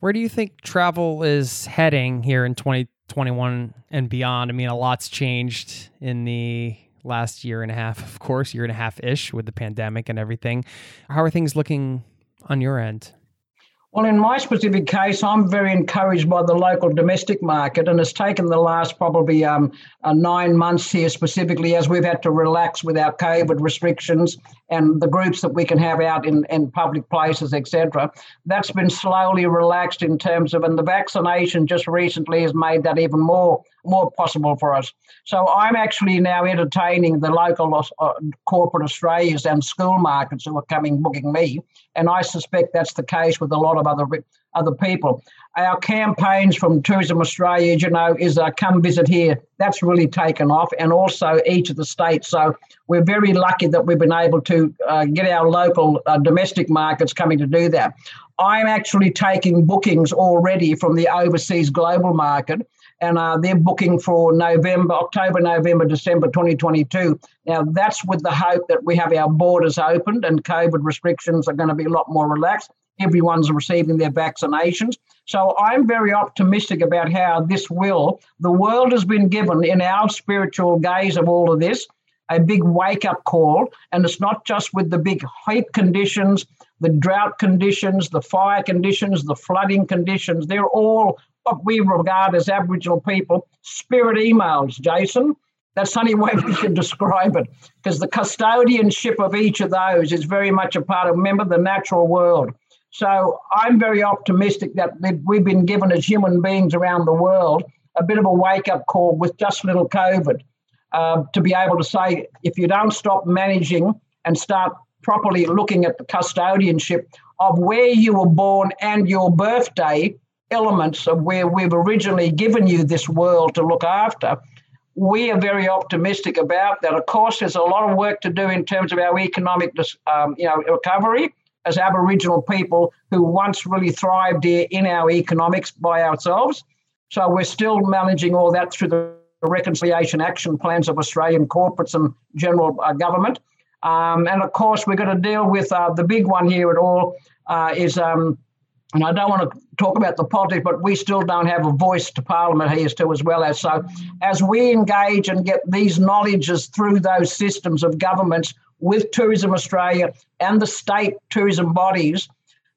Where do you think travel is heading here in twenty twenty-one and beyond? I mean, a lot's changed in the last year and a half, of course, year and a half-ish with the pandemic and everything. How are things looking on your end? Well, in my specific case, I'm very encouraged by the local domestic market, and it's taken the last probably um, uh, nine months here specifically as we've had to relax with our COVID restrictions and the groups that we can have out in, in public places, et cetera. That's been slowly relaxed in terms of, and the vaccination just recently has made that even more more possible for us. So I'm actually now entertaining the local uh, corporate Australians and school markets who are coming, booking me, and I suspect that's the case with a lot of other other people. Our campaigns from Tourism Australia, you know, is uh, come visit here. That's really taken off, and also each of the states. So we're very lucky that we've been able to uh, get our local uh, domestic markets coming to do that. I'm actually taking bookings already from the overseas global market, and uh, they're booking for November, October, November, December twenty twenty-two. Now, that's with the hope that we have our borders opened and COVID restrictions are going to be a lot more relaxed. Everyone's receiving their vaccinations. So I'm very optimistic about how this will. The world has been given, in our spiritual gaze of all of this, a big wake-up call. And it's not just with the big heat conditions, the drought conditions, the fire conditions, the flooding conditions. They're all what we regard as Aboriginal people, spirit emails, Jason. That's the only way we can describe it, because the custodianship of each of those is very much a part of, remember, the natural world. So I'm very optimistic that we've been given as human beings around the world a bit of a wake-up call with just little COVID uh, to be able to say, if you don't stop managing and start properly looking at the custodianship of where you were born and your birthday elements of where we've originally given you this world to look after, we are very optimistic about that. Of course, there's a lot of work to do in terms of our economic um, you know, recovery, as Aboriginal people who once really thrived here in our economics by ourselves. So we're still managing all that through the reconciliation action plans of Australian corporates and general uh, government. Um, and of course, we're going to deal with uh, the big one here at all uh, is, um, and I don't want to talk about the politics, but we still don't have a voice to Parliament here still as well. As so as we engage and get these knowledges through those systems of governments, with Tourism Australia and the state tourism bodies,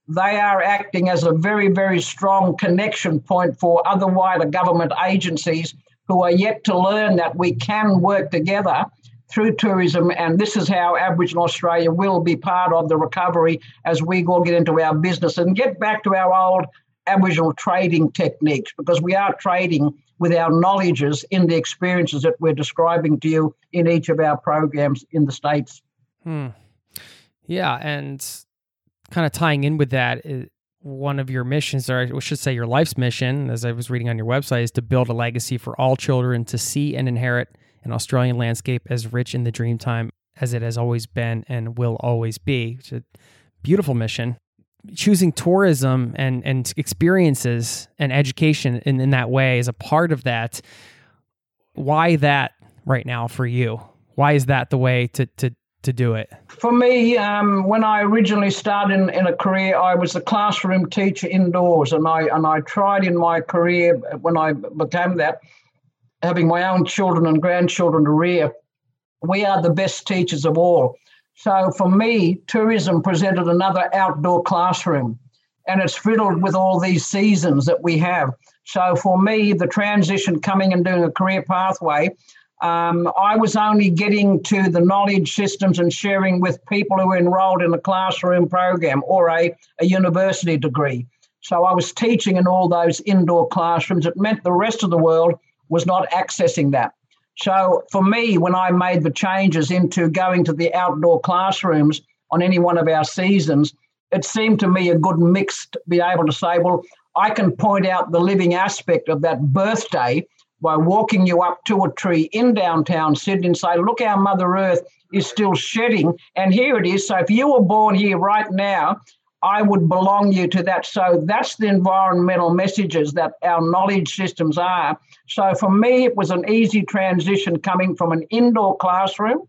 they are acting as a very, very strong connection point for other wider government agencies who are yet to learn that we can work together through tourism. And this is how Aboriginal Australia will be part of the recovery as we all get into our business and get back to our old Aboriginal trading techniques, because we are trading with our knowledges in the experiences that we're describing to you in each of our programs in the States. Hmm. Yeah, and kind of tying in with that, one of your missions, or I should say your life's mission, as I was reading on your website, is to build a legacy for all children to see and inherit an Australian landscape as rich in the Dreamtime as it has always been and will always be. It's a beautiful mission. Choosing tourism and, and experiences and education in, in that way is a part of that. Why that right now for you? Why is that the way to to to do it? For me, um, when I originally started in, in a career, I was a classroom teacher indoors, and I and I tried in my career when I became that, having my own children and grandchildren to rear, we are the best teachers of all. So for me, tourism presented another outdoor classroom, and it's riddled with all these seasons that we have. So for me, the transition coming and doing a career pathway, Um, I was only getting to the knowledge systems and sharing with people who were enrolled in a classroom program or a, a university degree. So I was teaching in all those indoor classrooms. It meant the rest of the world was not accessing that. So for me, when I made the changes into going to the outdoor classrooms on any one of our seasons, it seemed to me a good mix to be able to say, well, I can point out the living aspect of that birthday by walking you up to a tree in downtown Sydney and say, look, our Mother Earth is still shedding, and here it is. So if you were born here right now, I would belong you to that. So that's the environmental messages that our knowledge systems are. So for me, it was an easy transition coming from an indoor classroom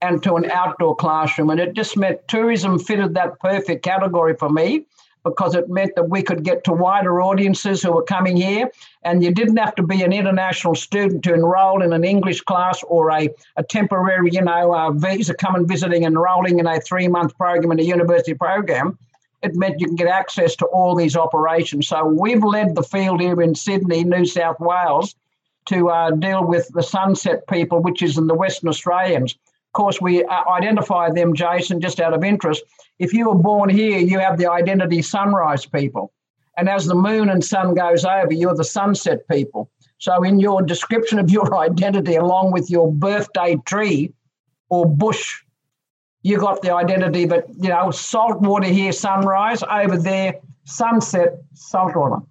and to an outdoor classroom, and it just meant tourism fitted that perfect category for me. because it meant that we could get to wider audiences who were coming here, and you didn't have to be an international student to enrol in an English class or a, a temporary, you know, uh, visa, come and visiting, enrolling in a three-month program in a university program. It meant you can get access to all these operations. So we've led the field here in Sydney, New South Wales, to uh, deal with the Sunset people, which is in the Western Australians. Of course, we identify them, Jason, just out of interest. If you were born here, you have the identity sunrise people. And as the moon and sun goes over, you're the sunset people. So in your description of your identity, along with your birthday tree or bush, you got the identity that, you know, salt water here, sunrise, over there, sunset, salt water.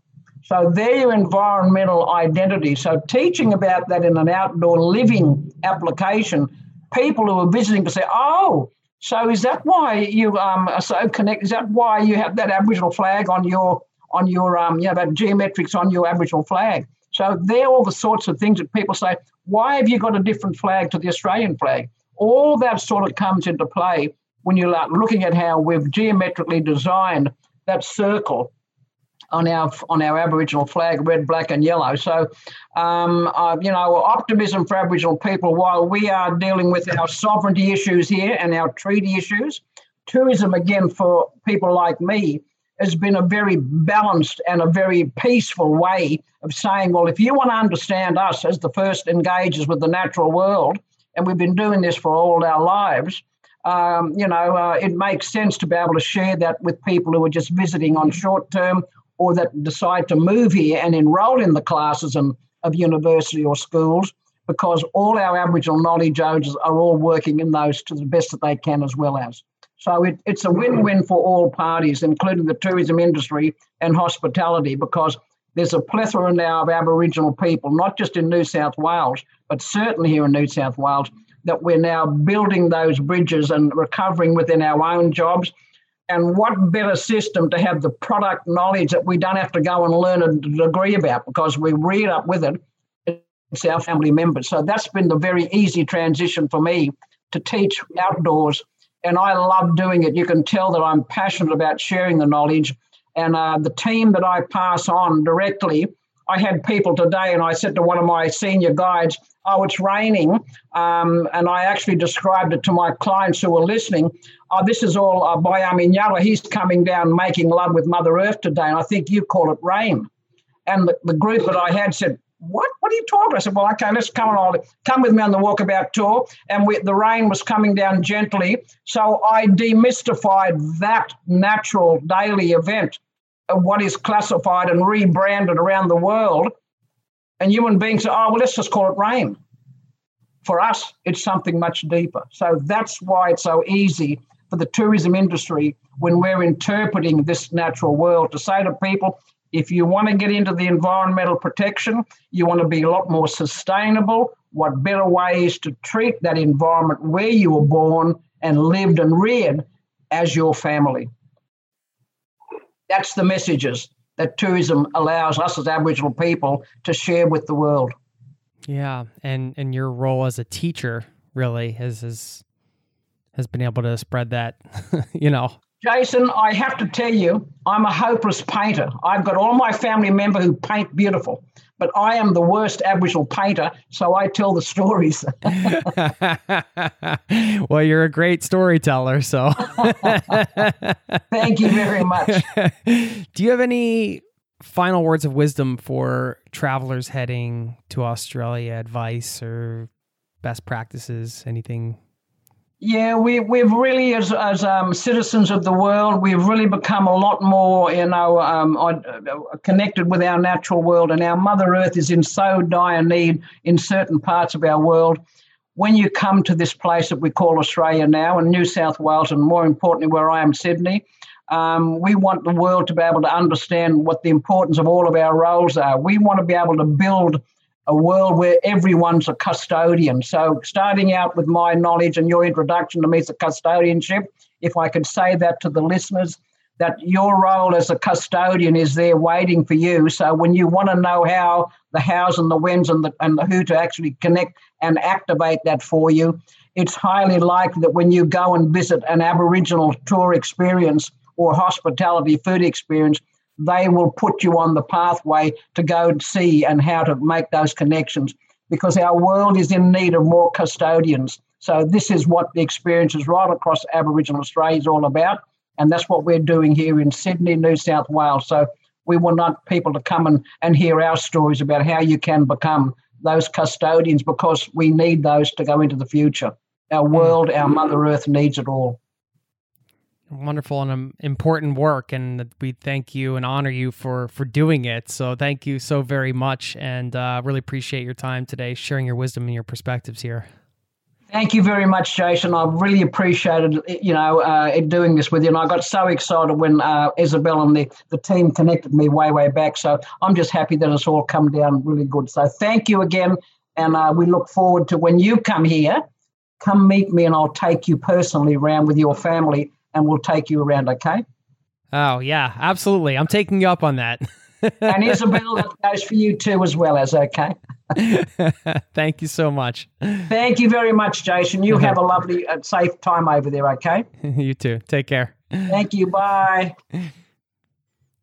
So they're your environmental identity. So teaching about that in an outdoor living application, people who are visiting to say, oh, so is that why you um, are so connected? Is that why you have that Aboriginal flag on your, on your um, you know, that geometrics on your Aboriginal flag? So they're all the sorts of things that people say, why have you got a different flag to the Australian flag? All that sort of comes into play when you're looking at how we've geometrically designed that circle on our on our Aboriginal flag, red, black and yellow. So, um, uh, you know, optimism for Aboriginal people while we are dealing with our sovereignty issues here and our treaty issues. Tourism, again, for people like me, has been a very balanced and a very peaceful way of saying, well, if you want to understand us as the first engagers with the natural world, and we've been doing this for all our lives, um, you know, uh, it makes sense to be able to share that with people who are just visiting on short term, or that decide to move here and enrol in the classes and, of university or schools, because all our Aboriginal knowledge owners are all working in those to the best that they can as well as. So it, it's a win-win for all parties, including the tourism industry and hospitality, because there's a plethora now of Aboriginal people, not just in New South Wales, but certainly here in New South Wales, that we're now building those bridges and recovering within our own jobs. And what better system to have the product knowledge that we don't have to go and learn a degree about, because we read up with it. It's our family members. So that's been the very easy transition for me to teach outdoors. And I love doing it. You can tell that I'm passionate about sharing the knowledge. And uh, the team that I pass on directly, I had people today and I said to one of my senior guides, oh, it's raining. Um, and I actually described it to my clients who were listening. Oh, this is all uh, Baiaminyawa. He's coming down making love with Mother Earth today. And I think you call it rain. And the, the group that I had said, what? What are you talking about? I said, well, okay, let's come on. I'll, come with me on the walkabout tour. And we, the rain was coming down gently. So I demystified that natural daily event of what is classified and rebranded around the world. And human beings say, oh, well, let's just call it rain. For us, it's something much deeper. So that's why it's so easy for the tourism industry when we're interpreting this natural world to say to people, if you want to get into the environmental protection, you want to be a lot more sustainable, what better ways to treat that environment where you were born and lived and reared as your family. That's the messages that tourism allows us as Aboriginal people to share with the world. Yeah, and, and your role as a teacher really has has, has been able to spread that, you know. Jason, I have to tell you, I'm a hopeless painter. I've got all my family members who paint beautiful, but I am the worst Aboriginal painter, so I tell the stories. Well, you're a great storyteller, so. Thank you very much. Do you have any final words of wisdom for travelers heading to Australia, advice or best practices, anything? Yeah, we, we've really, as as um, citizens of the world, we've really become a lot more, you know, um, connected with our natural world, and our Mother Earth is in so dire need in certain parts of our world. When you come to this place that we call Australia now, and New South Wales, and more importantly where I am, Sydney, um, we want the world to be able to understand what the importance of all of our roles are. We want to be able to build a world where everyone's a custodian. So starting out with my knowledge and your introduction to me as a custodianship, if I could say that to the listeners, that your role as a custodian is there waiting for you. So when you want to know how, the hows and the whens and the, and the who to actually connect and activate that for you, it's highly likely that when you go and visit an Aboriginal tour experience or hospitality food experience, they will put you on the pathway to go and see and how to make those connections, because our world is in need of more custodians. So this is what the experiences right across Aboriginal Australia is all about, and that's what we're doing here in Sydney, New South Wales. So we want people to come and, and hear our stories about how you can become those custodians, because we need those to go into the future. Our world, our Mother Earth needs it all. Wonderful and um, important work, and we thank you and honor you for for doing it. So thank you so very much, and uh, really appreciate your time today, sharing your wisdom and your perspectives here. Thank you very much, Jason. I really appreciated, you know, uh, doing this with you, and I got so excited when uh, Isabel and the, the team connected me way, way back. So I'm just happy that it's all come down really good. So thank you again, and uh, we look forward to when you come here, come meet me, and I'll take you personally around with your family, and we'll take you around, okay? Oh, yeah, absolutely. I'm taking you up on that. And Isabel, that goes for you too as well as, okay? Thank you so much. Thank you very much, Jason. You have a lovely and safe time over there, okay? You too. Take care. Thank you. Bye.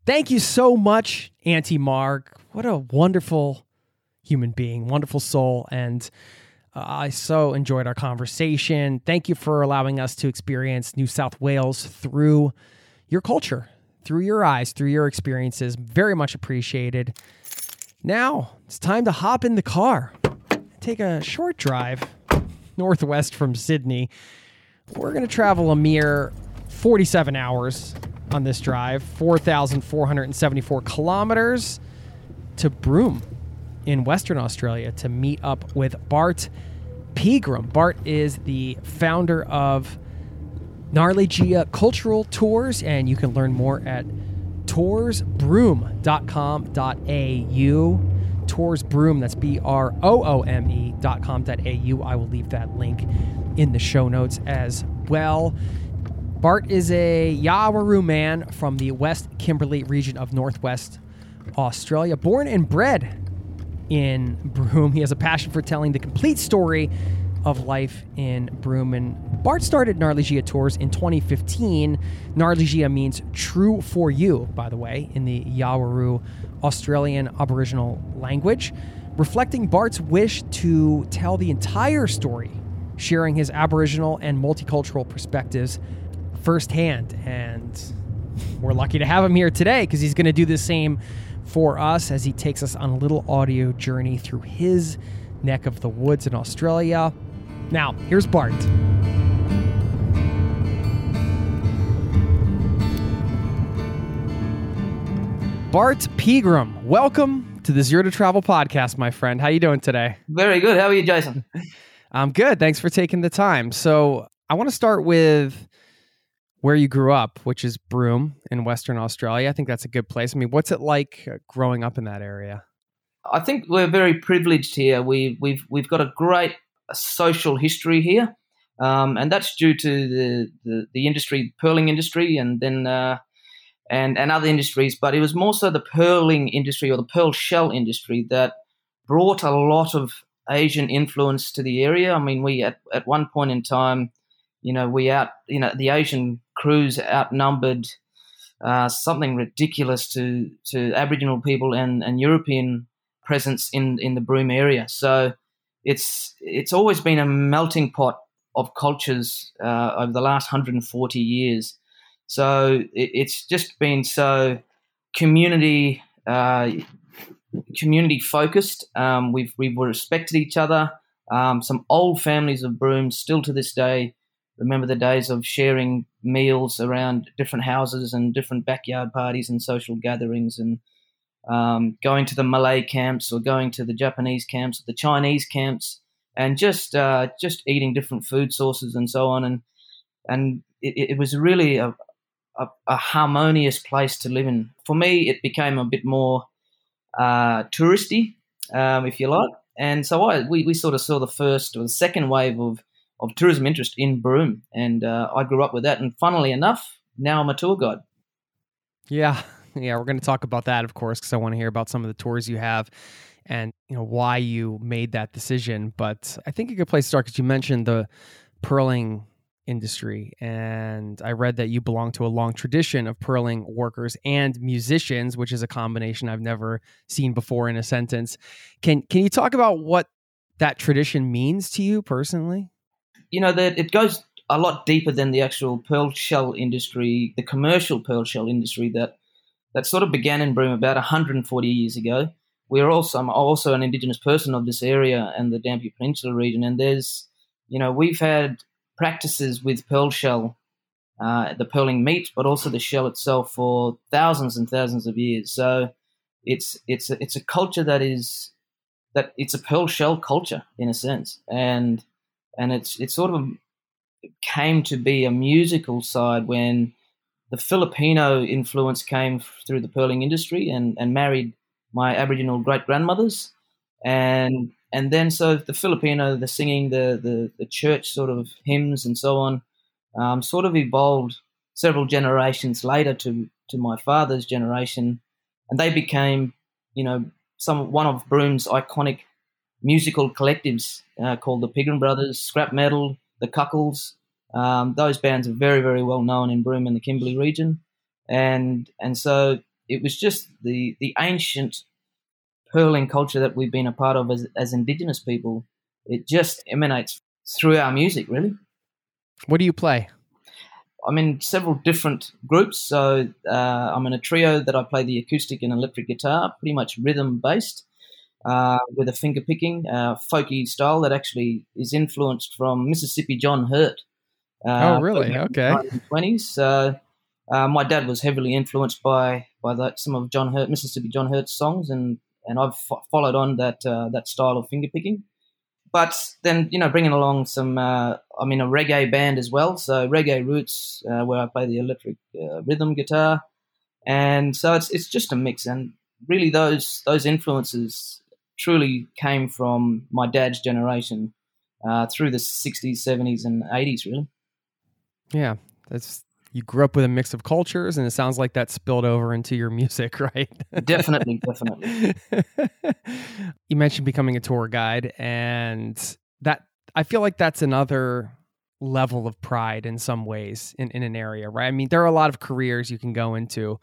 Thank you so much, Auntie Marg. What a wonderful human being, wonderful soul, and Uh, I so enjoyed our conversation. Thank you for allowing us to experience New South Wales through your culture, through your eyes, through your experiences. Very much appreciated. Now it's time to hop in the car, take a short drive northwest from Sydney. We're going to travel a mere forty-seven hours on this drive, four thousand four hundred seventy-four kilometers to Broome in Western Australia to meet up with Bart Pigram. Bart is the founder of Narlijia Cultural Tours, and you can learn more at tours broome dot com dot a u. Tours Broome, that's B R O O M E dot com dot A U. I will leave that link in the show notes as well. Bart is a Yawaru man from the West Kimberley region of Northwest Australia, born and bred in Broome. He has a passion for telling the complete story of life in Broome. And Bart started Narlijia Tours in twenty fifteen. Narlijia means true for you, by the way, in the Yawaru Australian Aboriginal language, reflecting Bart's wish to tell the entire story, sharing his Aboriginal and multicultural perspectives firsthand. And we're lucky to have him here today, because he's going to do the same for us as he takes us on a little audio journey through his neck of the woods in Australia. Now, here's Bart. Bart Pigram, welcome to the Zero to Travel podcast, my friend. How are you doing today? Very good. How are you, Jason? I'm good. Thanks for taking the time. So I want to start with where you grew up, which is Broome in Western Australia. I think that's a good place. I mean, what's it like growing up in that area? I think we're very privileged here. We, we've we've got a great social history here, um, and that's due to the, the, the industry, pearling industry, and then uh, and and other industries. But it was more so the pearling industry or the pearl shell industry that brought a lot of Asian influence to the area. I mean, we at, at one point in time, you know, we out, you know, the Asian crews outnumbered uh, something ridiculous to, to Aboriginal people and, and European presence in, in the Broome area. So it's it's always been a melting pot of cultures uh, over the last one hundred forty years. So it, it's just been so community uh, community focused. Um, we've we've respected each other. Um, some old families of Broome still to this day remember the days of sharing meals around different houses and different backyard parties and social gatherings, and um, going to the Malay camps or going to the Japanese camps, or the Chinese camps, and just uh, just eating different food sources and so on. And and it, it was really a, a, a harmonious place to live in. For me, it became a bit more uh, touristy, um, if you like. And so I we, we sort of saw the first or the second wave of of tourism interest in Broome, and uh, I grew up with that, and funnily enough, now I'm a tour guide. Yeah, yeah, we're going to talk about that, of course, because I want to hear about some of the tours you have and, you know, why you made that decision. But I think a good place to start, because you mentioned the pearling industry. And I read that you belong to a long tradition of pearling workers and musicians, which is a combination I've never seen before in a sentence. Can can you talk about what that tradition means to you personally? You know, that it goes a lot deeper than the actual pearl shell industry, the commercial pearl shell industry that, that sort of began in Broome about one hundred forty years ago. We're also, I'm also an Indigenous person of this area and the Dampier Peninsula region, and there's, you know, we've had practices with pearl shell, uh, the pearling meat, but also the shell itself for thousands and thousands of years. So it's it's a, it's a culture that is that it's a pearl shell culture in a sense, and and it's it's sort of came to be a musical side when the Filipino influence came through the pearling industry and, and married my Aboriginal great-grandmothers. And and then so the Filipino, the singing, the, the, the church sort of hymns and so on, um, sort of evolved several generations later to, to my father's generation. And they became, you know, some one of Broome's iconic musical collectives uh, called the Pigram Brothers, Scrap Metal, the Cuckles. Um, those bands are very, very well known in Broome and the Kimberley region. And and so... It was just the, the ancient pearling culture that we've been a part of as, as Indigenous people. It just emanates through our music, really. What do you play? I'm in several different groups. So uh, I'm in a trio that I play the acoustic and electric guitar, pretty much rhythm-based, uh, with a finger-picking, uh, folky style that actually is influenced from Mississippi John Hurt. Uh, oh, really? Okay. nineteen twenties. So uh, my dad was heavily influenced by... by the, some of John Hurt, Mississippi John Hurt's songs, and, and I've fo- followed on that uh, that style of fingerpicking. But then, you know, bringing along some, uh, I'm in a reggae band as well, so reggae roots uh, where I play the electric uh, rhythm guitar. And so it's it's just a mix, and really those those influences truly came from my dad's generation uh, through the sixties, seventies, and eighties, really. Yeah, that's... You grew up with a mix of cultures, and it sounds like that spilled over into your music, right? Definitely, definitely. You mentioned becoming a tour guide, and that I feel like that's another level of pride in some ways in, in an area, right? I mean, there are a lot of careers you can go into,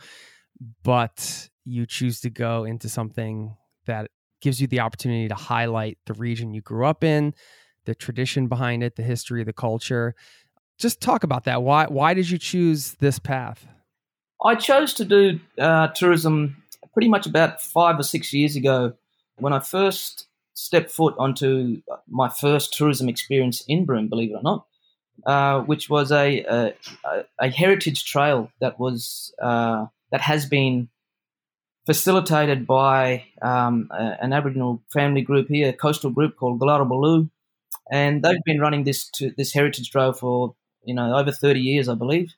but you choose to go into something that gives you the opportunity to highlight the region you grew up in, the tradition behind it, the history, the culture. Just talk about that. Why why did you choose this path? I chose to do uh, tourism pretty much about five or six years ago when I first stepped foot onto my first tourism experience in Broome, believe it or not, uh, which was a, a a heritage trail that was uh, that has been facilitated by um, a, an Aboriginal family group here, a coastal group called Galarabaloo, and they've been running this to, this heritage trail for you know, over thirty years, I believe.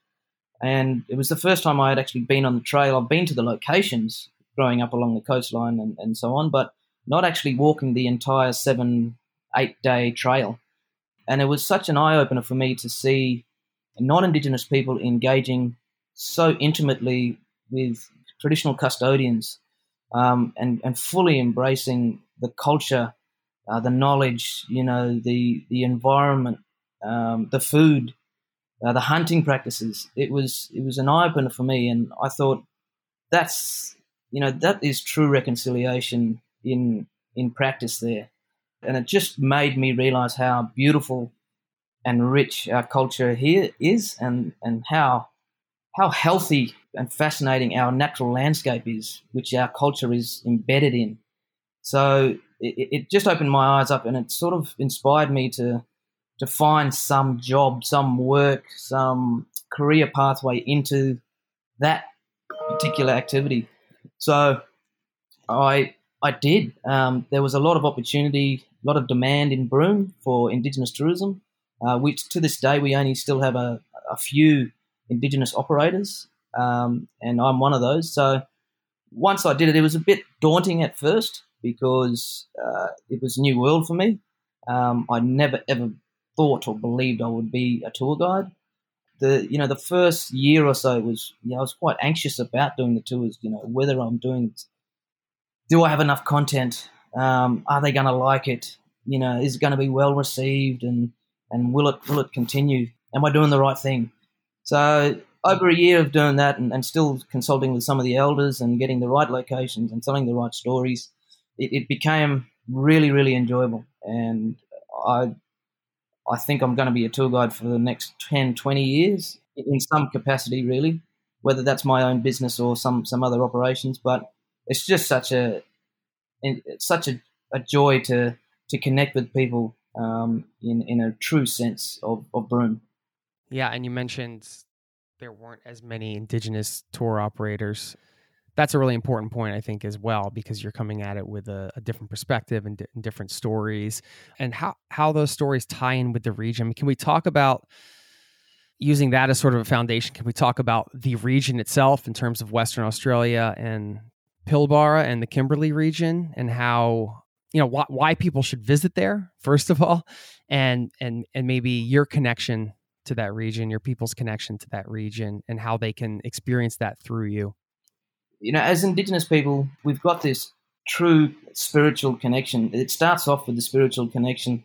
And it was the first time I had actually been on the trail. I've been to the locations growing up along the coastline and, and so on, but not actually walking the entire seven, eight-day trail. And it was such an eye-opener for me to see non-Indigenous people engaging so intimately with traditional custodians um, and, and fully embracing the culture, uh, the knowledge, you know, the, the environment, um, the food, Uh, the hunting practices. It was it was an eye-opener for me, and I thought that's you know that is true reconciliation in in practice there, and it just made me realise how beautiful and rich our culture here is, and and how how healthy and fascinating our natural landscape is, which our culture is embedded in. So it, it just opened my eyes up, and it sort of inspired me to. to find some job, some work, some career pathway into that particular activity. So I I did. Um, there was a lot of opportunity, a lot of demand in Broome for Indigenous tourism, uh, which to this day we only still have a, a few Indigenous operators, um, and I'm one of those. So once I did it, it was a bit daunting at first because uh, it was new world for me. Um, I never, ever... thought or believed I would be a tour guide. The you know the first year or so was you know, I was quite anxious about doing the tours. You know whether I'm doing, do I have enough content? Um, are they going to like it? You know is it going to be well received? And and will it will it continue? am I doing the right thing? So over a year of doing that and, and still consulting with some of the elders and getting the right locations and telling the right stories, it, it became really, really enjoyable. And I I think I'm going to be a tour guide for the next ten, twenty years in some capacity, really, whether that's my own business or some, some other operations. But it's just such a it's such a, a joy to, to connect with people um, in, in a true sense of, of Broome. Yeah, and you mentioned there weren't as many Indigenous tour operators. That's a really important point, I think, as well, because you're coming at it with a, a different perspective and, di- and different stories, and how, how those stories tie in with the region. Can we talk about, using that as sort of a foundation, can we talk about the region itself in terms of Western Australia and Pilbara and the Kimberley region, and how, you know, why, why people should visit there, first of all, and, and, and maybe your connection to that region, your people's connection to that region, and how they can experience that through you? You know, as Indigenous people, we've got this true spiritual connection. It starts off with the spiritual connection,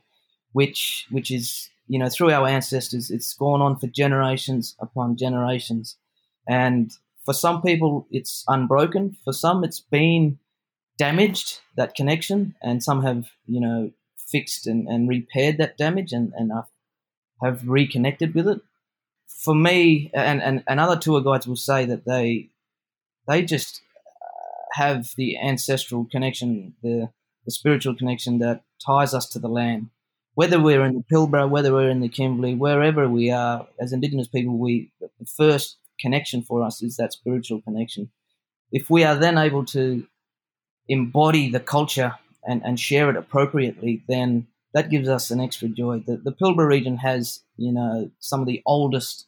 which which is, you know, through our ancestors. It's gone on for generations upon generations. And for some people, it's unbroken. For some, it's been damaged, that connection, and some have, you know, fixed and, and repaired that damage and, and have reconnected with it. For me, and, and, and other tour guides will say that they... They just have the ancestral connection, the, the spiritual connection that ties us to the land. Whether we're in the Pilbara, whether we're in the Kimberley, wherever we are, as Indigenous people, we the first connection for us is that spiritual connection. If we are then able to embody the culture and, and share it appropriately, then that gives us an extra joy. The, the Pilbara region has, you know, some of the oldest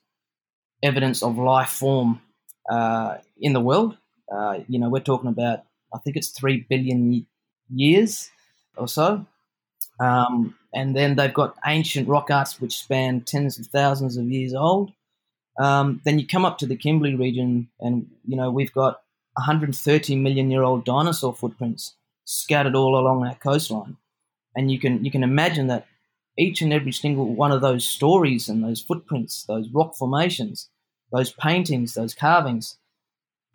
evidence of life form Uh, in the world. Uh, you know, we're talking about, I think it's three billion years or so. Um, and then they've got ancient rock arts which span tens of thousands of years old. Um, then you come up to the Kimberley region and, you know, we've got one hundred thirty million year old dinosaur footprints scattered all along our coastline. And you can you can imagine that each and every single one of those stories and those footprints, those rock formations, those paintings, those carvings,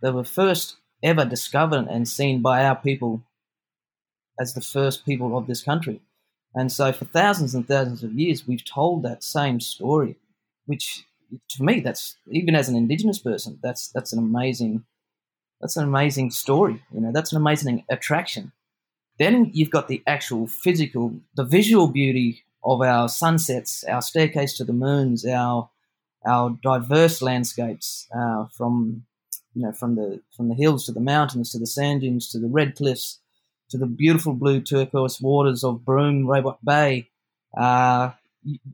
they were first ever discovered and seen by our people as the first people of this country. And so for thousands and thousands of years, we've told that same story, which to me, that's, even as an Indigenous person, that's that's an amazing that's an amazing story. You know, that's an amazing attraction. Then you've got the actual physical, the visual beauty of our sunsets, our staircase to the moons, our Our diverse landscapes, uh, from you know, from the from the hills to the mountains to the sand dunes to the red cliffs to the beautiful blue turquoise waters of Broome, Roebuck Bay. Uh,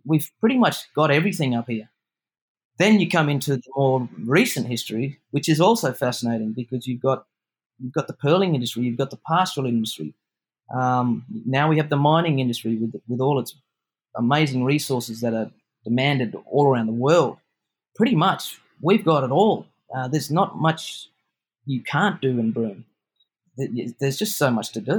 we've pretty much got everything up here. Then you come into the more recent history, which is also fascinating because you've got you've got the pearling industry, you've got the pastoral industry. Um, now we have the mining industry with with all its amazing resources that are demanded all around the world. Pretty much, we've got it all. Uh, there's not much you can't do in Broome. There's just so much to do.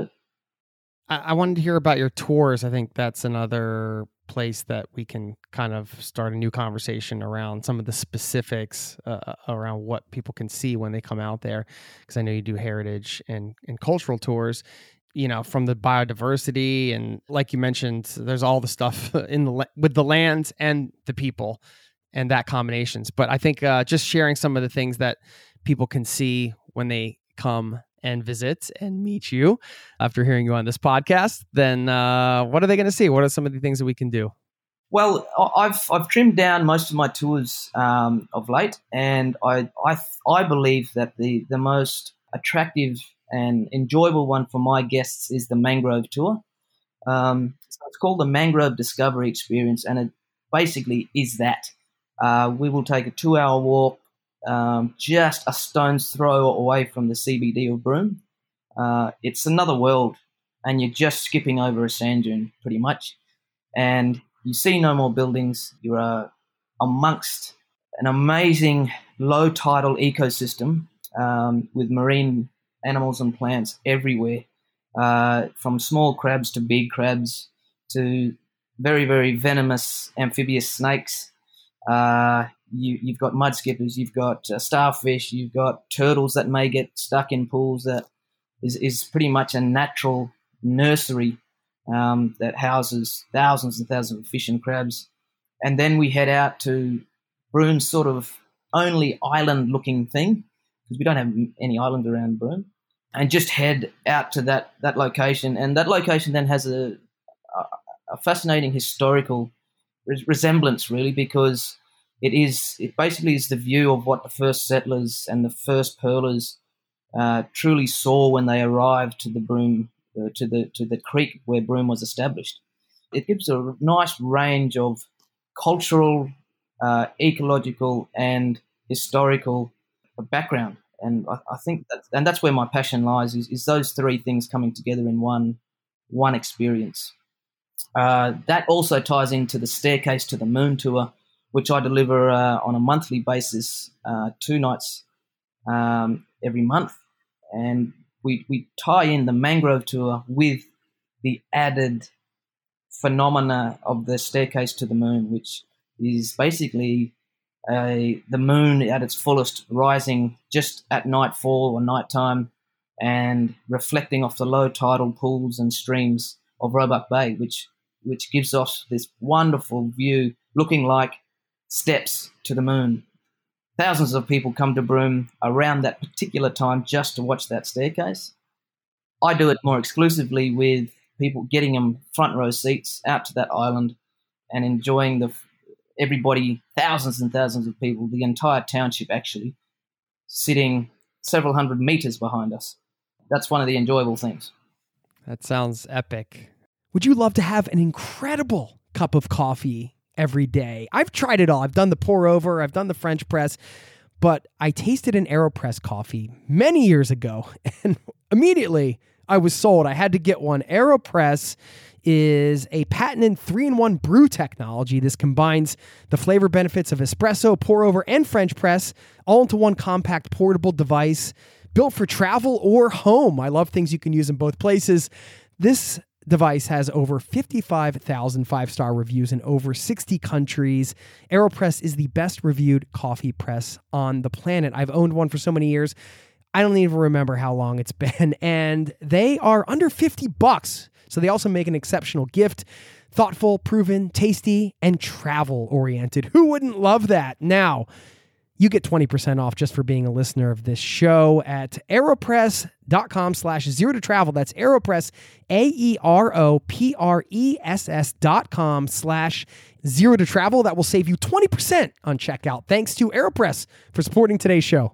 I, I wanted to hear about your tours. I think that's another place that we can kind of start a new conversation around some of the specifics uh, around what people can see when they come out there, because I know you do heritage and, and cultural tours. You know, from the biodiversity and, like you mentioned, there's all the stuff in the with the lands and the people and that combinations. But I think uh, just sharing some of the things that people can see when they come and visit and meet you after hearing you on this podcast, then uh, what are they going to see? What are some of the things that we can do? Well, I've I've trimmed down most of my tours um, of late, and I I I believe that the the most attractive and enjoyable one for my guests is the mangrove tour. Um, so it's called the Mangrove Discovery Experience, and it basically is that. Uh, we will take a two-hour walk um, just a stone's throw away from the C B D of Broome. Uh, it's another world, and you're just skipping over a sand dune pretty much. And you see no more buildings. You are amongst an amazing low-tidal ecosystem um, with marine animals and plants everywhere, uh, from small crabs to big crabs to very, very venomous amphibious snakes Uh, you, you've got mud skippers, you've got uh, starfish, you've got turtles that may get stuck in pools. That is, is pretty much a natural nursery um, that houses thousands and thousands of fish and crabs. And then we head out to Broome, sort of only island-looking thing, because we don't have any islands around Broome, and just head out to that, that location. And that location then has a, a, a fascinating historical res- resemblance, really, because it is it basically is the view of what the first settlers and the first pearlers uh, truly saw when they arrived to the Broome, uh, to the to the creek where Broome was established. It gives a nice range of cultural, uh, ecological, and historical background. And I, I think that, and that's where my passion lies, is, is those three things coming together in one one experience. Uh, that also ties into the Staircase to the Moon tour, which I deliver uh, on a monthly basis, uh, two nights um, every month. And we, we tie in the mangrove tour with the added phenomena of the Staircase to the Moon, which is basically a, the moon at its fullest rising just at nightfall or nighttime and reflecting off the low tidal pools and streams of Roebuck Bay, which which gives us this wonderful view looking like steps to the moon. Thousands of people come to Broome around that particular time just to watch that staircase. I do it more exclusively with people, getting them front row seats out to that island and enjoying the everybody, thousands and thousands of people, the entire township actually, sitting several hundred metres behind us. That's one of the enjoyable things. That sounds epic. Would you love to have an incredible cup of coffee every day? I've tried it all. I've done the pour over. I've done the French press. But I tasted an AeroPress coffee many years ago and immediately I was sold. I had to get one. AeroPress is a patented three in one brew technology. This combines the flavor benefits of espresso, pour-over, and French press all into one compact portable device built for travel or home. I love things you can use in both places. This device has over fifty-five thousand five-star reviews in over sixty countries. AeroPress is the best-reviewed coffee press on the planet. I've owned one for so many years. I don't even remember how long it's been, and they are under fifty bucks. So they also make an exceptional gift, thoughtful, proven, tasty, and travel-oriented. Who wouldn't love that? Now, you get twenty percent off just for being a listener of this show at aeropress.com slash zero to travel. That's AeroPress, A E R O P R E S S dot com slash zero to travel. That will save you twenty percent on checkout. Thanks to AeroPress for supporting today's show.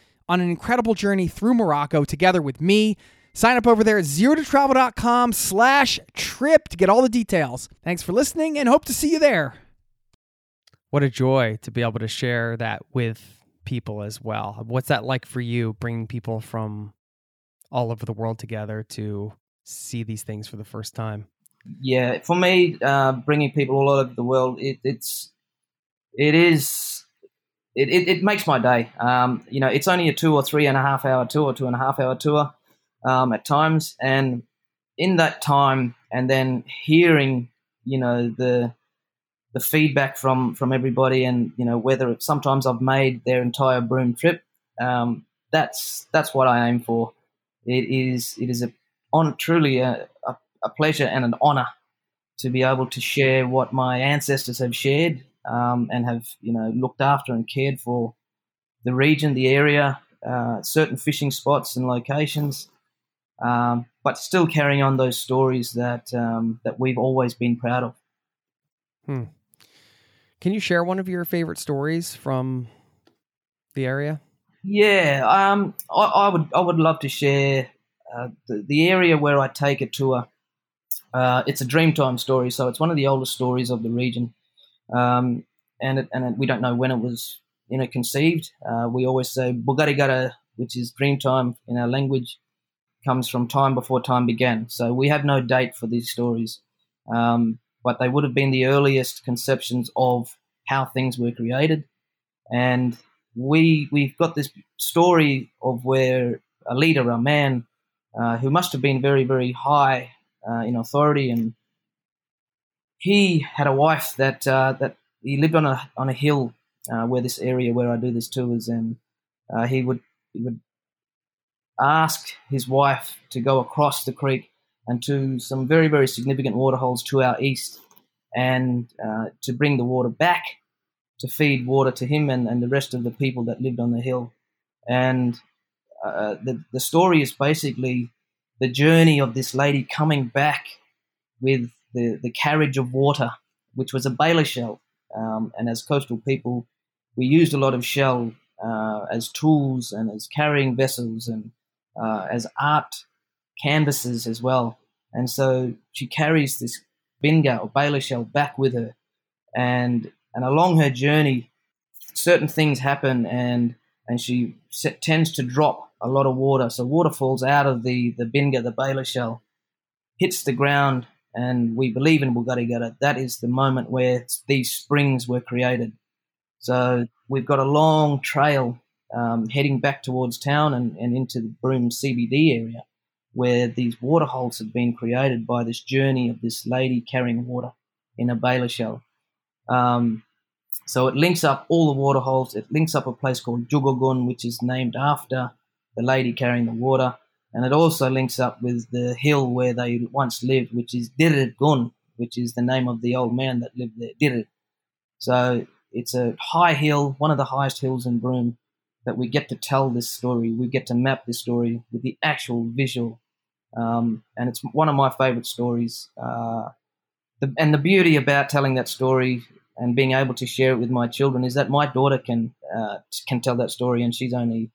on an incredible journey through Morocco together with me. Sign up over there at zerototravel.com slash trip to get all the details. Thanks for listening and hope to see you there. What a joy to be able to share that with people as well. What's that like for you, bringing people from all over the world together to see these things for the first time? Yeah, for me, uh, bringing people all over the world, it, it's, it is... It, it it makes my day. Um, you know, it's only a two or three and a half hour tour, two and a half hour tour um, at times. And in that time, and then hearing, you know, the the feedback from, from everybody, and you know, whether it's sometimes I've made their entire Broome trip. Um, that's that's what I aim for. It is it is a on truly a, a, a pleasure and an honour to be able to share what my ancestors have shared. Um, and have, you know, looked after and cared for the region, the area, uh, certain fishing spots and locations, um, but still carrying on those stories that um, that we've always been proud of. Hmm. Can you share one of your favorite stories from the area? Yeah, um, I, I would. I would love to share uh, the, the area where I take a tour. Uh, it's a Dreamtime story, so it's one of the oldest stories of the region. Um, and it, and it, we don't know when it was, you know, conceived. Uh, we always say Bugarigara, which is Dreamtime in our language, comes from time before time began. So we have no date for these stories, um, but they would have been the earliest conceptions of how things were created. And we, we've got this story of where a leader, a man, uh, who must have been very, very high uh, in authority, and he had a wife that uh, that he lived on a on a hill uh, where this area where I do this tours, and uh, he would he would ask his wife to go across the creek and to some very, very significant waterholes to our east, and uh, to bring the water back to feed water to him and, and the rest of the people that lived on the hill. And uh, the, the story is basically the journey of this lady coming back with the, the carriage of water, which was a baler shell. Um, and as coastal people, we used a lot of shell uh, as tools and as carrying vessels and uh, as art canvases as well. And so she carries this binga or baler shell back with her, and And along her journey, certain things happen, and and she set, tends to drop a lot of water. So water falls out of the, the binga, the baler shell, hits the ground, and we believe in Bugarigara. That is the moment where these springs were created. So we've got a long trail um, heading back towards town and, and into the Broome C B D area where these waterholes have been created by this journey of this lady carrying water in a baler shell. Um, so it links up all the waterholes. It links up a place called Jugogun, which is named after the lady carrying the water. And it also links up with the hill where they once lived, which is Dirigun, which is the name of the old man that lived there, Dirid. So it's a high hill, one of the highest hills in Broome, that we get to tell this story. We get to map this story with the actual visual. Um, and it's one of my favourite stories. Uh, the, and the beauty about telling that story and being able to share it with my children is that my daughter can uh, can tell that story, and she's only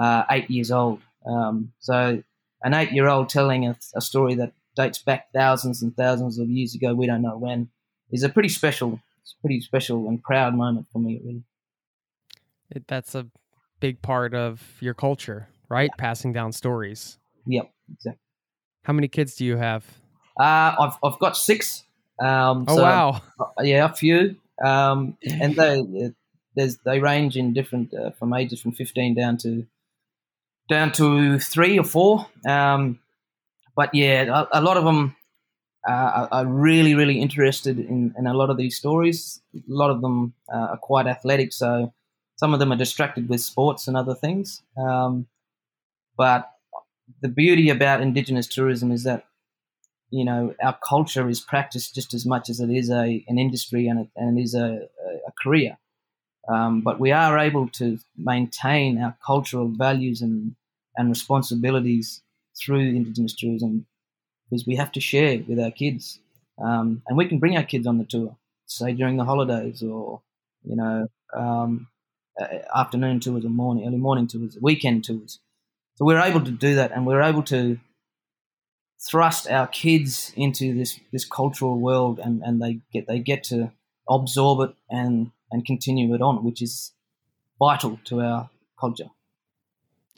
uh, eight years old. Um, so an eight-year-old telling a, a story that dates back thousands and thousands of years ago, we don't know when, is a pretty special, it's a pretty special and proud moment for me, really. It, that's a big part of your culture, right? Yeah. Passing down stories. Yep, exactly. How many kids do you have? Uh, I've I've got six. Um, oh so, wow! Yeah, a few, um, and they there's they range in different uh, from ages from fifteen down to down to three or four. Um, but yeah, a, a lot of them uh, are, are really really interested in, in a lot of these stories. A lot of them uh, are quite athletic, so some of them are distracted with sports and other things. Um, but the beauty about Indigenous tourism is that, you know, our culture is practiced just as much as it is a an industry and it, and it is a, a career. Um, but we are able to maintain our cultural values and, and responsibilities through Indigenous tourism because we have to share with our kids. Um, and we can bring our kids on the tour, say during the holidays or, you know, um, afternoon tours or morning, early morning tours, weekend tours. So we're able to do that, and we're able to thrust our kids into this, this cultural world, and, and they get they get to absorb it and, and continue it on, which is vital to our culture.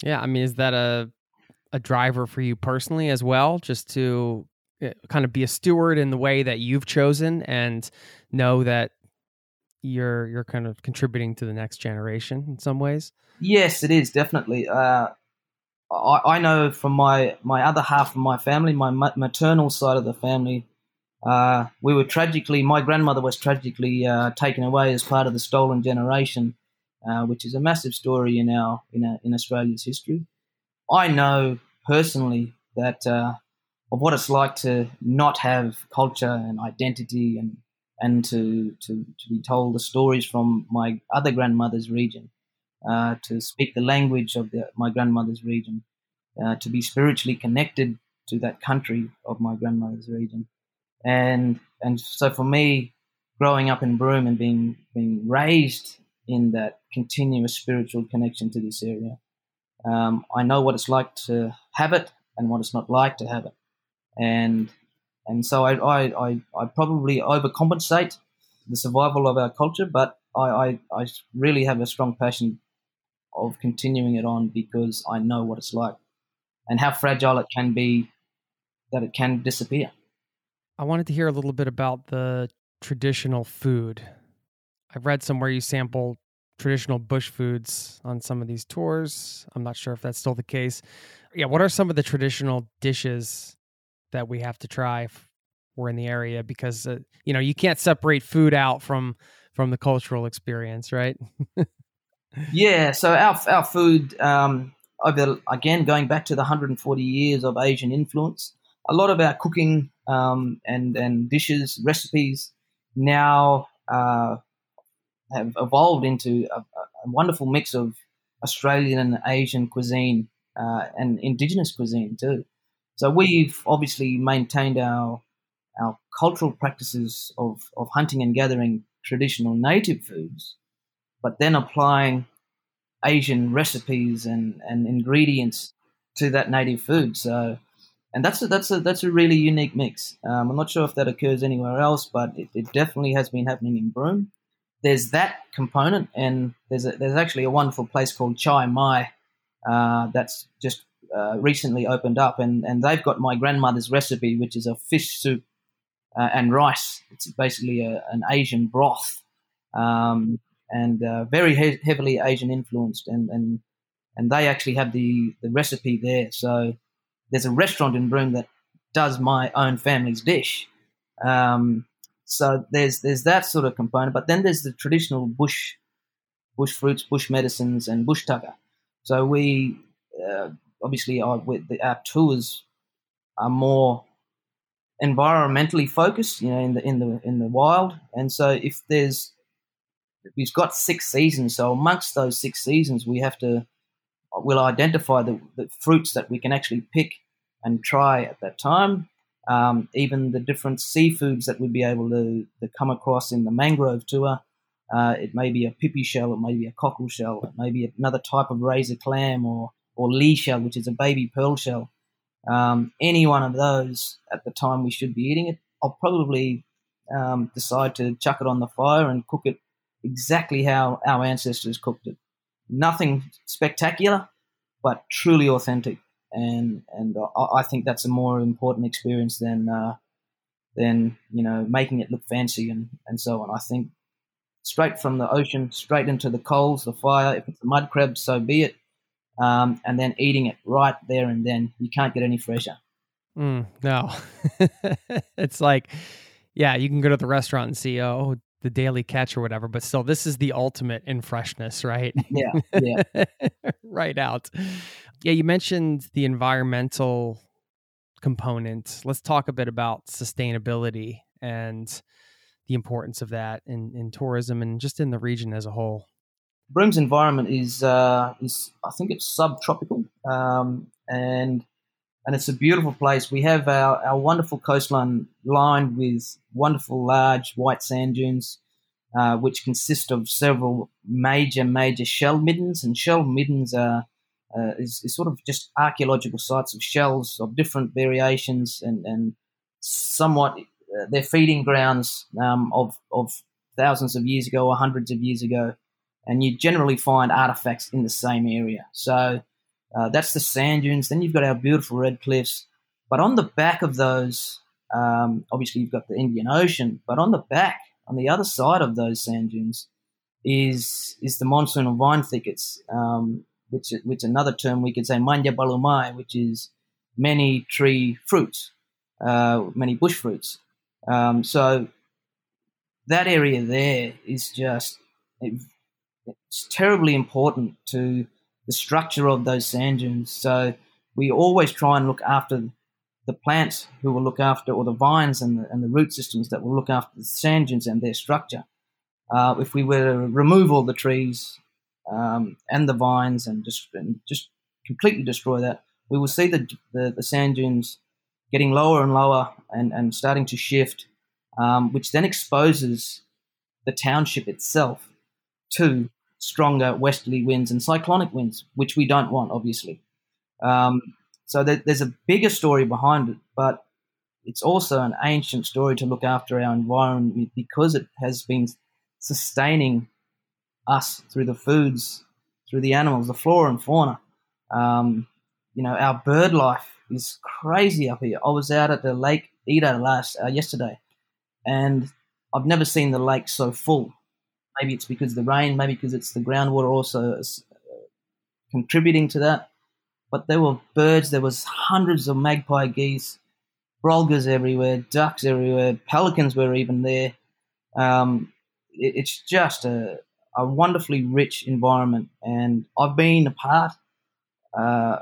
Yeah, I mean, is that a a driver for you personally as well, just to kind of be a steward in the way that you've chosen and know that you're you're kind of contributing to the next generation in some ways? Yes, it is, definitely. Uh, I know from my, my other half of my family, my maternal side of the family, uh, we were tragically, my grandmother was tragically uh, taken away as part of the stolen generation, uh, which is a massive story in our in our, in Australia's history. I know personally that uh, of what it's like to not have culture and identity, and and to to, to be told the stories from my other grandmother's region. Uh, to speak the language of the, my grandmother's region, uh, to be spiritually connected to that country of my grandmother's region. And and so for me, growing up in Broome and being being raised in that continuous spiritual connection to this area, um, I know what it's like to have it and what it's not like to have it. And and so I I, I, I probably overcompensate the survival of our culture, but I, I, I really have a strong passion of continuing it on because I know what it's like and how fragile it can be, that it can disappear. I wanted to hear a little bit about the traditional food. I've read somewhere you sample traditional bush foods on some of these tours. I'm not sure if that's still the case. Yeah, what are some of the traditional dishes that we have to try if we're in the area? Because, uh, you know, you can't separate food out from from the cultural experience, right? Yeah, so our our food, um, over, again, going back to the one hundred forty years of Asian influence, a lot of our cooking um, and, and dishes, recipes now uh, have evolved into a, a wonderful mix of Australian and Asian cuisine uh, and indigenous cuisine too. So we've obviously maintained our our cultural practices of, of hunting and gathering traditional native foods, but then applying Asian recipes and, and ingredients to that native food. So, and that's a, that's a, that's a really unique mix. Um, I'm not sure if that occurs anywhere else, but it, it definitely has been happening in Broome. There's that component, and there's a, there's actually a wonderful place called Chai Mai uh, that's just uh, recently opened up, and, and they've got my grandmother's recipe, which is a fish soup uh, and rice. It's basically a, an Asian broth. Um, and uh, very he- heavily Asian influenced, and, and and they actually have the, the recipe there. So there's a restaurant in Broome that does my own family's dish. Um, so there's there's that sort of component, but then there's the traditional bush bush fruits, bush medicines, and bush tucker. So we uh, obviously our, with the, our tours are more environmentally focused, you know, in the in the in the wild, and so if there's We've got six seasons, so amongst those six seasons, we have to we'll identify the, the fruits that we can actually pick and try at that time. Um, even the different seafoods that we'd be able to, to come across in the mangrove tour. Uh, it may be a pipi shell, it may be a cockle shell, it may be another type of razor clam or or lee shell, which is a baby pearl shell. Um, any one of those at the time we should be eating it. I'll probably um, decide to chuck it on the fire and cook it exactly how our ancestors cooked it. Nothing spectacular, but truly authentic, and and I, I think that's a more important experience than uh, than you know making it look fancy and, and so on. I think straight from the ocean, straight into the coals, the fire. If it's a mud crab, so be it, um, and then eating it right there and then. You can't get any fresher. Mm, no, it's like, yeah, you can go to the restaurant and see oh. the daily catch or whatever, but still, this is the ultimate in freshness, right? Yeah, yeah. Right out. Yeah, you mentioned the environmental component. Let's talk a bit about sustainability and the importance of that in, in tourism and just in the region as a whole. Broome's environment is, uh, is I think it's subtropical, um, and and it's a beautiful place. We have our, our wonderful coastline lined with wonderful large white sand dunes, uh, which consist of several major, major shell middens. And shell middens are uh, is, is sort of just archaeological sites of shells of different variations and, and somewhat uh, they're feeding grounds um, of, of thousands of years ago or hundreds of years ago. And you generally find artifacts in the same area. So Uh, that's the sand dunes. Then you've got our beautiful red cliffs. But on the back of those, um, obviously you've got the Indian Ocean, but on the back, on the other side of those sand dunes is is the monsoonal vine thickets, um, which which another term we could say Manjabalumai, which is many tree fruits, uh, many bush fruits. Um, so that area there is just it, it's terribly important to the structure of those sand dunes. So we always try and look after the plants who will look after, or the vines and the, and the root systems that will look after the sand dunes and their structure. Uh, if we were to remove all the trees um, and the vines and just and just completely destroy that, we will see the, the, the sand dunes getting lower and lower and, and starting to shift, um, which then exposes the township itself to stronger westerly winds and cyclonic winds, which we don't want, obviously. Um, so there, there's a bigger story behind it, but it's also an ancient story to look after our environment because it has been sustaining us through the foods, through the animals, the flora and fauna. Um, you know, our bird life is crazy up here. I was out at the Lake Edo last uh, yesterday, and I've never seen the lake so full. Maybe it's because of the rain, maybe because it's the groundwater also is contributing to that. But there were birds, there was hundreds of magpie geese, brolgas everywhere, ducks everywhere, pelicans were even there. Um, it, it's just a, a wonderfully rich environment, and I've been a part uh,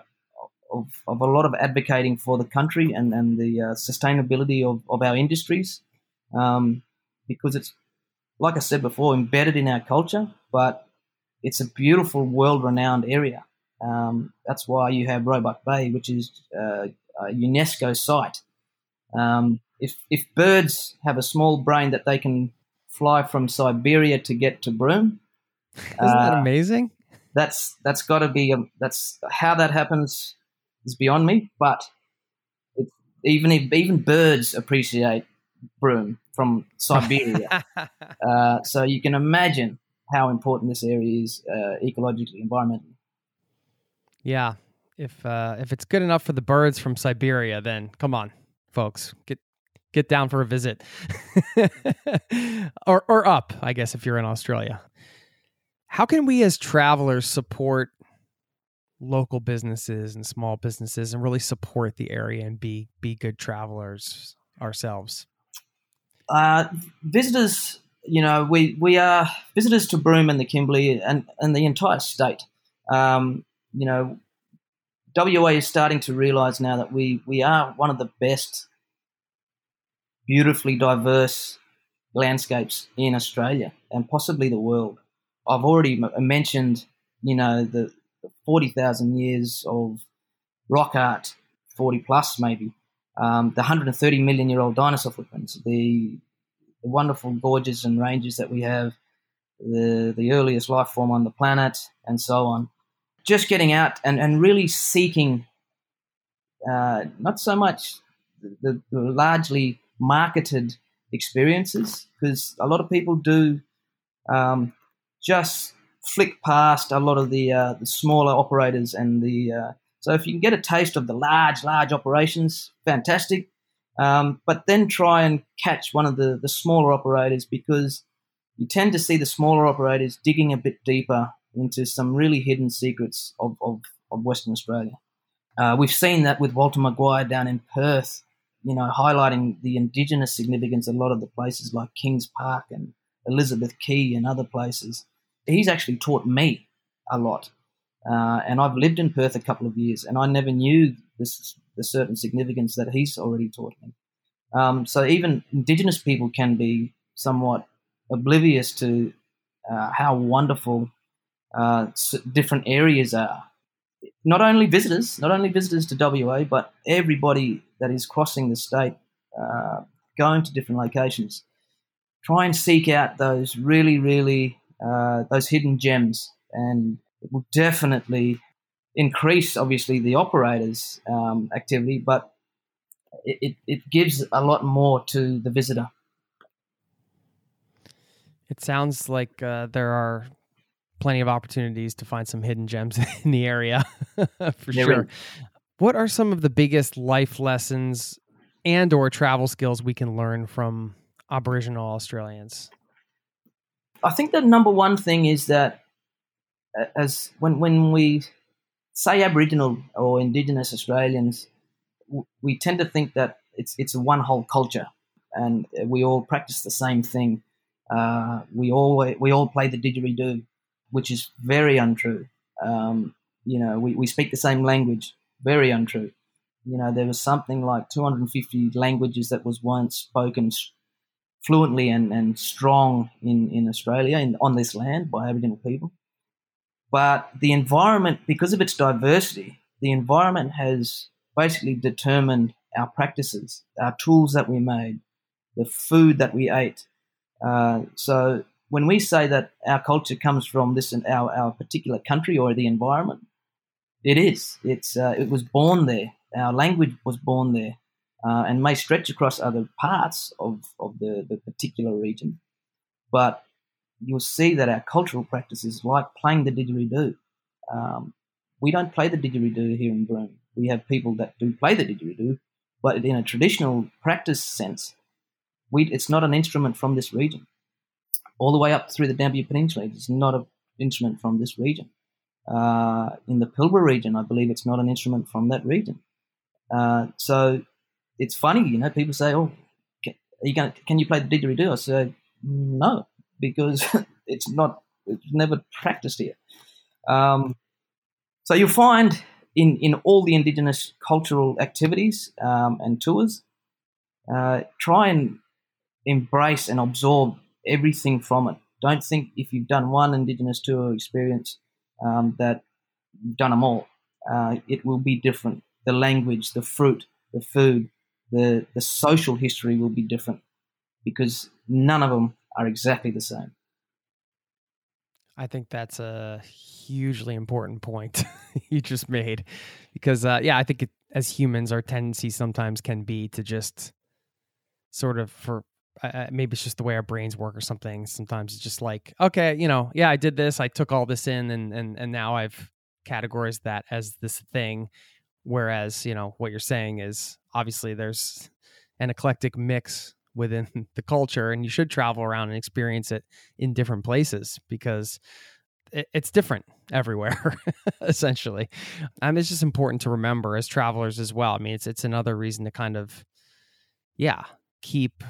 of, of a lot of advocating for the country and, and the uh, sustainability of, of our industries um, because it's, like I said before, embedded in our culture, but it's a beautiful world-renowned area. Um, that's why you have Roebuck Bay, which is uh, a UNESCO site. Um, if if birds have a small brain that they can fly from Siberia to get to Broome, isn't uh, that amazing? That's that's got to be a, that's how that happens is beyond me. But it, even if, even birds appreciate Broome from Siberia, uh, so you can imagine how important this area is uh, ecologically, environmentally. Yeah, if uh, if it's good enough for the birds from Siberia, then come on, folks, get get down for a visit, or or up, I guess, if you're in Australia. How can we as travelers support local businesses and small businesses, and really support the area and be be good travelers ourselves? Uh, visitors, you know, we we are visitors to Broome and the Kimberley and and the entire state. Um, You know, W A is starting to realise now that we, we are one of the best, beautifully diverse landscapes in Australia and possibly the world. I've already m- mentioned, you know, the, the forty thousand years of rock art, forty plus maybe, um, the one hundred thirty million year old dinosaur footprints, the, the wonderful gorges and ranges that we have, the the earliest life form on the planet and so on. Just getting out and, and really seeking uh, not so much the, the largely marketed experiences, because a lot of people do um, just flick past a lot of the, uh, the smaller operators and the uh, so if you can get a taste of the large, large operations, fantastic, um, but then try and catch one of the, the smaller operators, because you tend to see the smaller operators digging a bit deeper into some really hidden secrets of, of, of Western Australia. Uh, we've seen that with Walter Maguire down in Perth, you know, highlighting the indigenous significance of a lot of the places like Kings Park and Elizabeth Quay and other places. He's actually taught me a lot. Uh, and I've lived in Perth a couple of years, and I never knew this, the certain significance that he's already taught me. Um, so even indigenous people can be somewhat oblivious to uh, how wonderful Uh, different areas are. Not only visitors, not only visitors to W A, but everybody that is crossing the state, uh, going to different locations. Try and seek out those really, really, uh, those hidden gems, and it will definitely increase, obviously, the operators' um, activity, but it, it, it gives a lot more to the visitor. It sounds like uh, there are plenty of opportunities to find some hidden gems in the area, for yeah, sure. Really. What are some of the biggest life lessons and or travel skills we can learn from Aboriginal Australians? I think the number one thing is that as when, when we say Aboriginal or Indigenous Australians, we tend to think that it's, it's one whole culture and we all practice the same thing. Uh, we all, we all play the didgeridoo, which is very untrue. Um, you know, we, we speak the same language, very untrue. You know, there was something like two hundred fifty languages that was once spoken fluently and, and strong in, in Australia, in, on this land by Aboriginal people. But the environment, because of its diversity, the environment has basically determined our practices, our tools that we made, the food that we ate. Uh, so... When we say that our culture comes from this and our, our particular country or the environment, it is. It's uh, it was born there. Our language was born there, uh, and may stretch across other parts of, of the, the particular region. But you'll see that our cultural practices, like playing the didgeridoo, um, we don't play the didgeridoo here in Broome. We have people that do play the didgeridoo, but in a traditional practice sense, we, it's not an instrument from this region. All the way up through the Dampier Peninsula, it's not an instrument from this region. Uh, in the Pilbara region, I believe it's not an instrument from that region. Uh, so it's funny, you know, people say, oh, can you, gonna, can you play the didgeridoo? I say, no, because it's not, it's never practiced here. Um, so you'll find in, in all the Indigenous cultural activities um, and tours, uh, try and embrace and absorb everything from it. Don't think if you've done one Indigenous tour experience um, that you've done them all. Uh, it will be different. The language, the fruit, the food, the, the social history will be different because none of them are exactly the same. I think that's a hugely important point you just made because, uh, yeah, I think it, as humans, our tendency sometimes can be to just sort of for Uh, maybe it's just the way our brains work or something. Sometimes it's just like, okay, you know, yeah, I did this. I took all this in and and and now I've categorized that as this thing. Whereas, you know, what you're saying is obviously there's an eclectic mix within the culture and you should travel around and experience it in different places because it, it's different everywhere, essentially. Um, it's just important to remember as travelers as well. I mean, it's it's another reason to kind of, yeah, keep...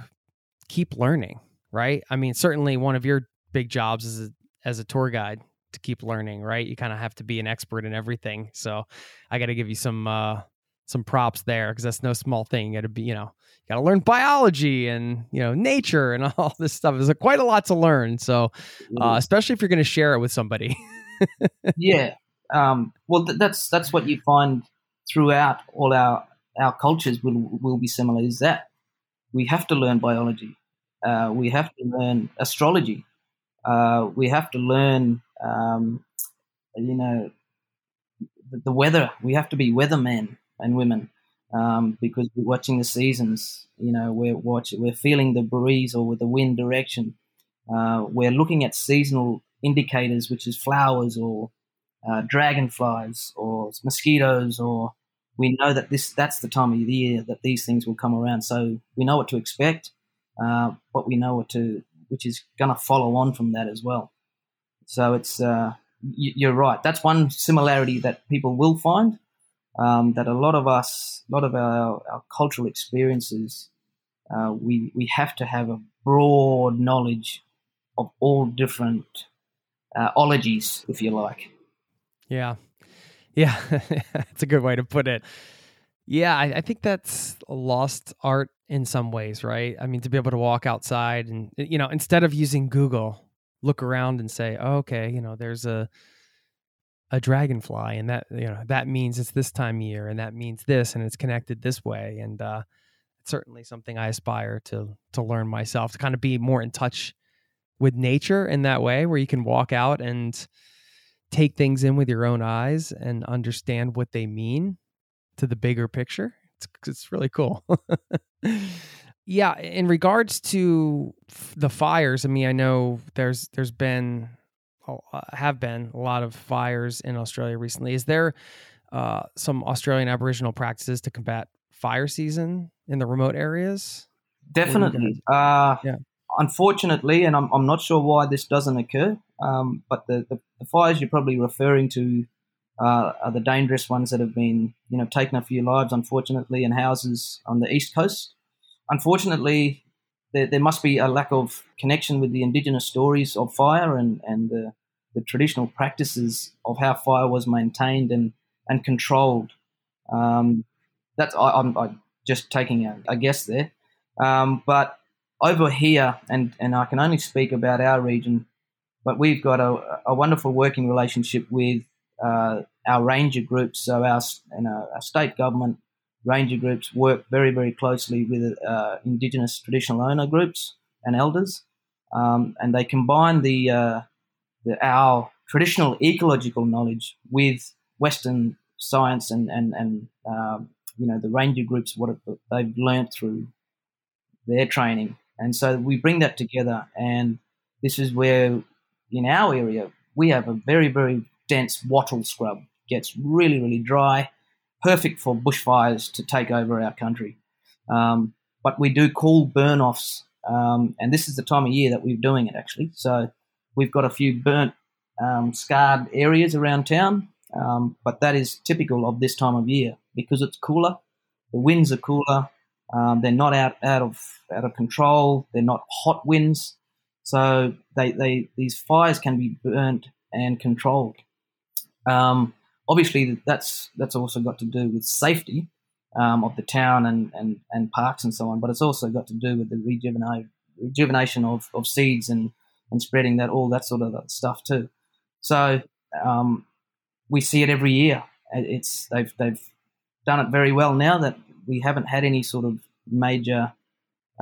keep learning, right? I mean, certainly one of your big jobs is a, as a tour guide to keep learning, right? You kind of have to be an expert in everything. So I got to give you some uh, some props there because that's no small thing. You got to be, you know, got to learn biology and, you know, nature and all this stuff. There's quite a lot to learn. So uh, especially if you're going to share it with somebody. Yeah. Um, well, th- that's that's what you find throughout all our, our cultures will, will be similar is that we have to learn biology. Uh, we have to learn astrology. Uh, we have to learn, um, you know, the, the weather. We have to be weathermen and women um, because we're watching the seasons. You know, we're watching, we're feeling the breeze or with the wind direction. Uh, we're looking at seasonal indicators, which is flowers or uh, dragonflies or mosquitoes or. We know that this that's the time of the year that these things will come around. So we know what to expect, uh, but we know what to, which is going to follow on from that as well. So it's, uh, y- you're right. That's one similarity that people will find, um, that a lot of us, a lot of our, our cultural experiences, uh, we, we have to have a broad knowledge of all different uh, ologies, if you like. Yeah. Yeah, that's a good way to put it. Yeah, I, I think that's a lost art in some ways, right? I mean, to be able to walk outside and, you know, instead of using Google, look around and say, oh, okay, you know, there's a a dragonfly and that, you know, that means it's this time of year and that means this and it's connected this way. And uh, it's certainly something I aspire to to learn myself, to kind of be more in touch with nature in that way where you can walk out and take things in with your own eyes and understand what they mean to the bigger picture. It's it's really cool. Yeah. In regards to f- the fires, I mean, I know there's, there's been, oh, have been a lot of fires in Australia recently. Is there uh, some Australian Aboriginal practices to combat fire season in the remote areas? Definitely. Uh, yeah. Unfortunately, and I'm I'm not sure why this doesn't occur, um, but the, the, the fires you're probably referring to uh, are the dangerous ones that have been, you know, taken a few lives, unfortunately, in houses on the East Coast. Unfortunately, there, there must be a lack of connection with the Indigenous stories of fire and, and the, the traditional practices of how fire was maintained and, and controlled. Um, that's I, I'm, I'm just taking a, a guess there. Um, but... Over here, and, and I can only speak about our region, but we've got a, a wonderful working relationship with uh, our ranger groups. So our, and our, our state government ranger groups work very, very closely with uh, Indigenous traditional owner groups and elders, um, and they combine the, uh, the our traditional ecological knowledge with Western science and and and um, you know the ranger groups what it, they've learnt through their training. And so we bring that together and This is where, in our area, we have a very, very dense wattle scrub. Gets really, really dry, perfect for bushfires to take over our country. Um, but we do cool burn-offs, um, and this is the time of year that we're doing it, actually. So we've got a few burnt, um, scarred areas around town, um, but that is typical of this time of year because it's cooler, the winds are cooler, um, they're not out, out of out of control, they're not hot winds. So they, they these fires can be burnt and controlled. Um, obviously, that's that's also got to do with safety um, of the town and, and, and parks and so on, but it's also got to do with the rejuvenate, rejuvenation of, of seeds and, and spreading that, all that sort of stuff too. So um, we see it every year. It's they've they've done it very well now that we haven't had any sort of major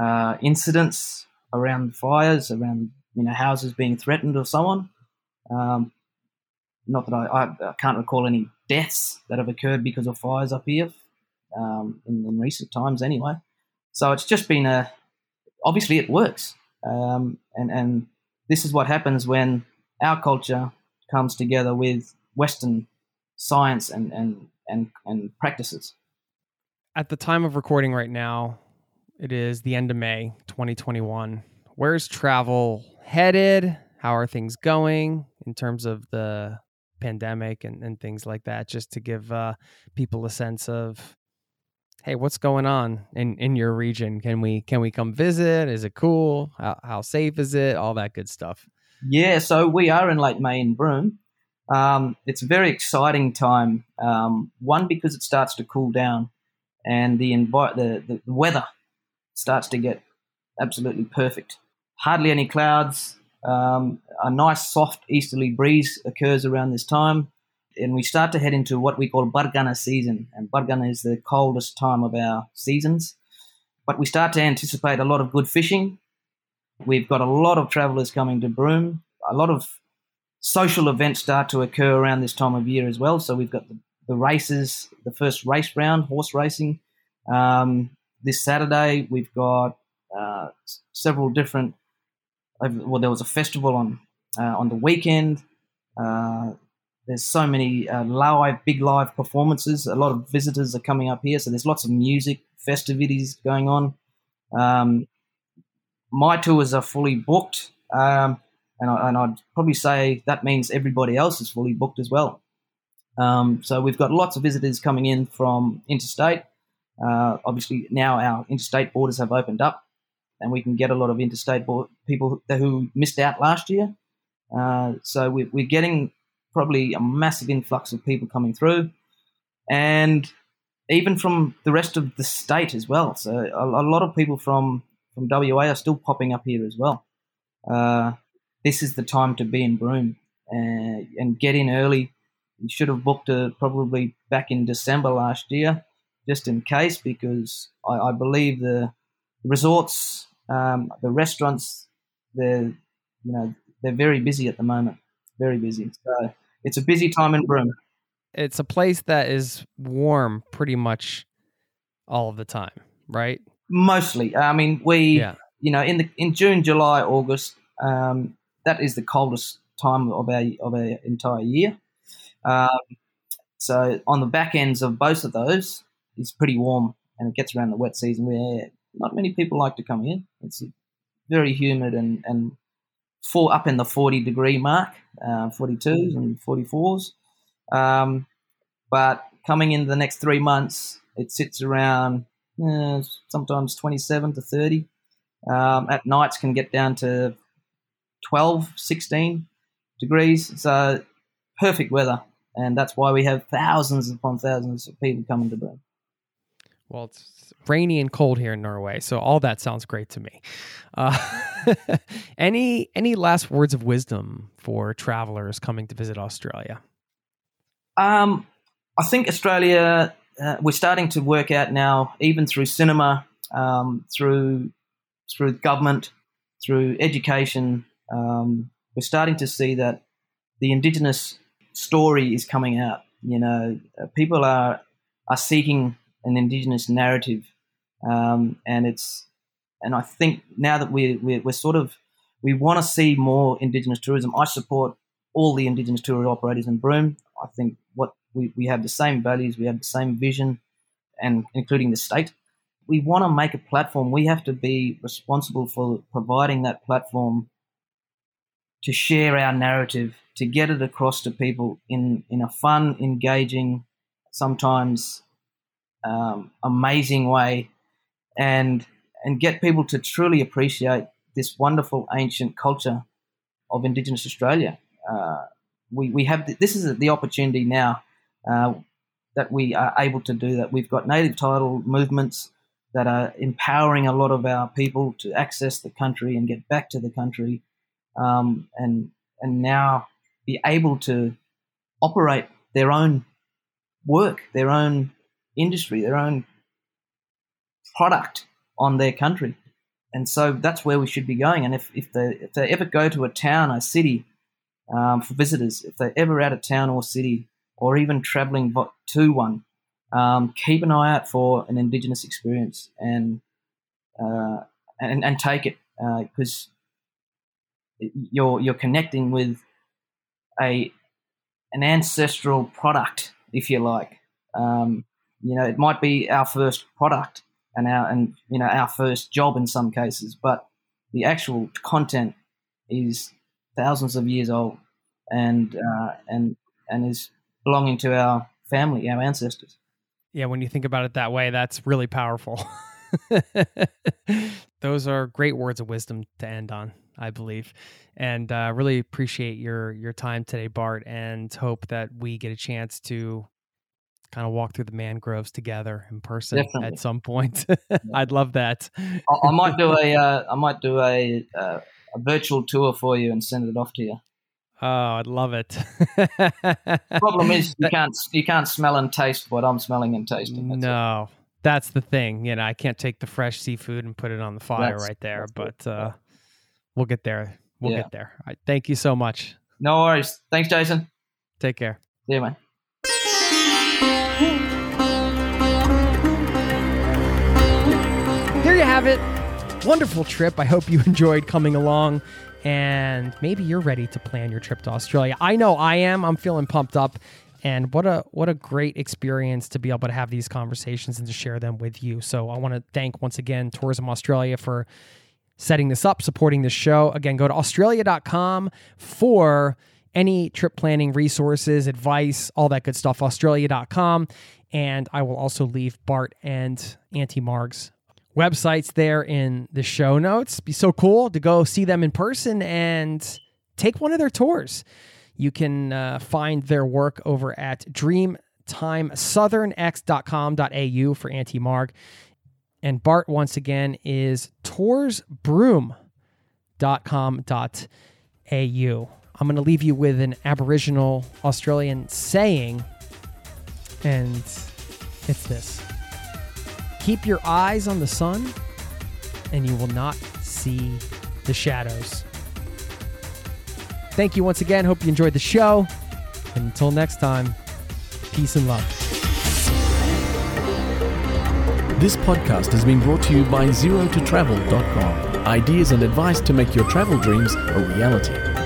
uh, incidents around fires, around you know houses being threatened or so on. Um, not that I, I, I can't recall any deaths that have occurred because of fires up here um, in, in recent times anyway. So it's just been a – obviously it works um, and, and this is what happens when our culture comes together with Western science and, and, and, and practices. At the time of recording right now, it is the end of May twenty twenty-one. Where's travel headed? How are things going in terms of the pandemic and, and things like that, just to give uh, people a sense of, hey, what's going on in, in your region? Can we can we come visit? Is it cool? How, how safe is it? All that good stuff. Yeah, so we are in late May in Broome. Um, it's a very exciting time, um, one, because it starts to cool down and the envi- the, the weather starts to get absolutely perfect. Hardly any clouds. Um, a nice soft easterly breeze occurs around this time, and we start to head into what we call Bargana season, and Bargana is the coldest time of our seasons. But we start to anticipate a lot of good fishing. We've got a lot of travellers coming to Broome. A lot of social events start to occur around this time of year as well. So we've got the, the races, the first race round, horse racing. Um, this Saturday we've got uh, several different Well, there was a festival on uh, on the weekend. Uh, there's so many uh, live, big live performances. A lot of visitors are coming up here, so there's lots of music, festivities going on. Um, my tours are fully booked, um, and, I, and I'd probably say that means everybody else is fully booked as well. Um, so we've got lots of visitors coming in from interstate. Uh, obviously, now our interstate borders have opened up, and we can get a lot of interstate people who missed out last year. Uh, so we're, we're getting probably a massive influx of people coming through, and even from the rest of the state as well. So a, a lot of people from, from W A are still popping up here as well. Uh, this is the time to be in Broome and, and get in early. You should have booked a, probably back in December last year, just in case, because I, I believe the resorts, Um, the restaurants, they're, you know, they're very busy at the moment, very busy. So it's a busy time in Broome. It's a place that is warm pretty much all of the time, right? Mostly. I mean, we, yeah. you know, in the in June, July, August, um, that is the coldest time of our of our entire year. Um, so on the back ends of both of those, it's pretty warm, and it gets around the wet season where not many people like to come in. It's very humid and, and for up in the forty-degree mark, uh, forty-twos and forty-fours. Um, but coming in the next three months, it sits around eh, sometimes twenty-seven to thirty. Um, at nights can get down to twelve, sixteen degrees. So perfect weather, and that's why we have thousands upon thousands of people coming to Broome. Well, it's rainy and cold here in Norway, so all that sounds great to me. Uh, any any last words of wisdom for travelers coming to visit Australia? Um, I think Australia, uh, we're starting to work out now, even through cinema, um, through through government, through education, um, we're starting to see that the Indigenous story is coming out. You know, people are are seeking an Indigenous narrative, um, and it's and I think now that we're, we're we're sort of We want to see more Indigenous tourism. I support all the Indigenous tour operators in Broome. I think what we, we have the same values, we have the same vision, and including the state. We want to make a platform. We have to be responsible for providing that platform to share our narrative, to get it across to people in, in a fun, engaging, sometimes um, amazing way, and and get people to truly appreciate this wonderful ancient culture of Indigenous Australia. Uh, we we have the, this is the opportunity now uh, that we are able to do that. We've got native title movements that are empowering a lot of our people to access the country and get back to the country, um, and and now be able to operate their own work, their own industry, their own product on their country. And so that's where we should be going. And if, if, they, if they ever go to a town or city um, for visitors, if they're ever out of town or city or even travelling to one, um, keep an eye out for an Indigenous experience and uh, and, and take it, because uh, you're you're connecting with a an ancestral product, if you like. Um, you know, it might be our first product and our and you know our first job in some cases, but the actual content is thousands of years old and uh, and and is belonging to our family, our ancestors. Yeah, when you think about it that way, that's really powerful. Those are great words of wisdom to end on, I believe. And uh, really appreciate your your time today, Bart, and hope that we get a chance to kind of walk through the mangroves together in person. Definitely. At some point. I'd love that. I, I might do a uh, I might do a, uh, a virtual tour for you and send it off to you. Oh, I'd love it. Problem is you can't you can't smell and taste what I'm smelling and tasting. That's no, it. That's the thing. You know, I can't take the fresh seafood and put it on the fire that's, right there, but uh, we'll get there. We'll yeah. get there. All right, thank you so much. No worries. Thanks, Jason. Take care. See you, man. There you have it. Wonderful trip. I hope you enjoyed coming along, and maybe you're ready to plan your trip to Australia. I know I am. I'm feeling pumped up. And what a what a great experience to be able to have these conversations and to share them with you. So I want to thank once again Tourism Australia for setting this up, supporting this show. Again, go to australia dot com for any trip planning resources, advice, all that good stuff, australia dot com. And I will also leave Bart and Auntie Marg's websites there in the show notes. It'd be so cool to go see them in person and take one of their tours. You can uh, find their work over at dreamtime southern x dot com dot a u for Auntie Marg. And Bart, once again, is tours broome dot com dot a u. I'm going to leave you with an Aboriginal Australian saying, and it's this. Keep your eyes on the sun, and you will not see the shadows. Thank you once again. Hope you enjoyed the show. And until next time, peace and love. This podcast has been brought to you by zero to travel dot com. Ideas and advice to make your travel dreams a reality.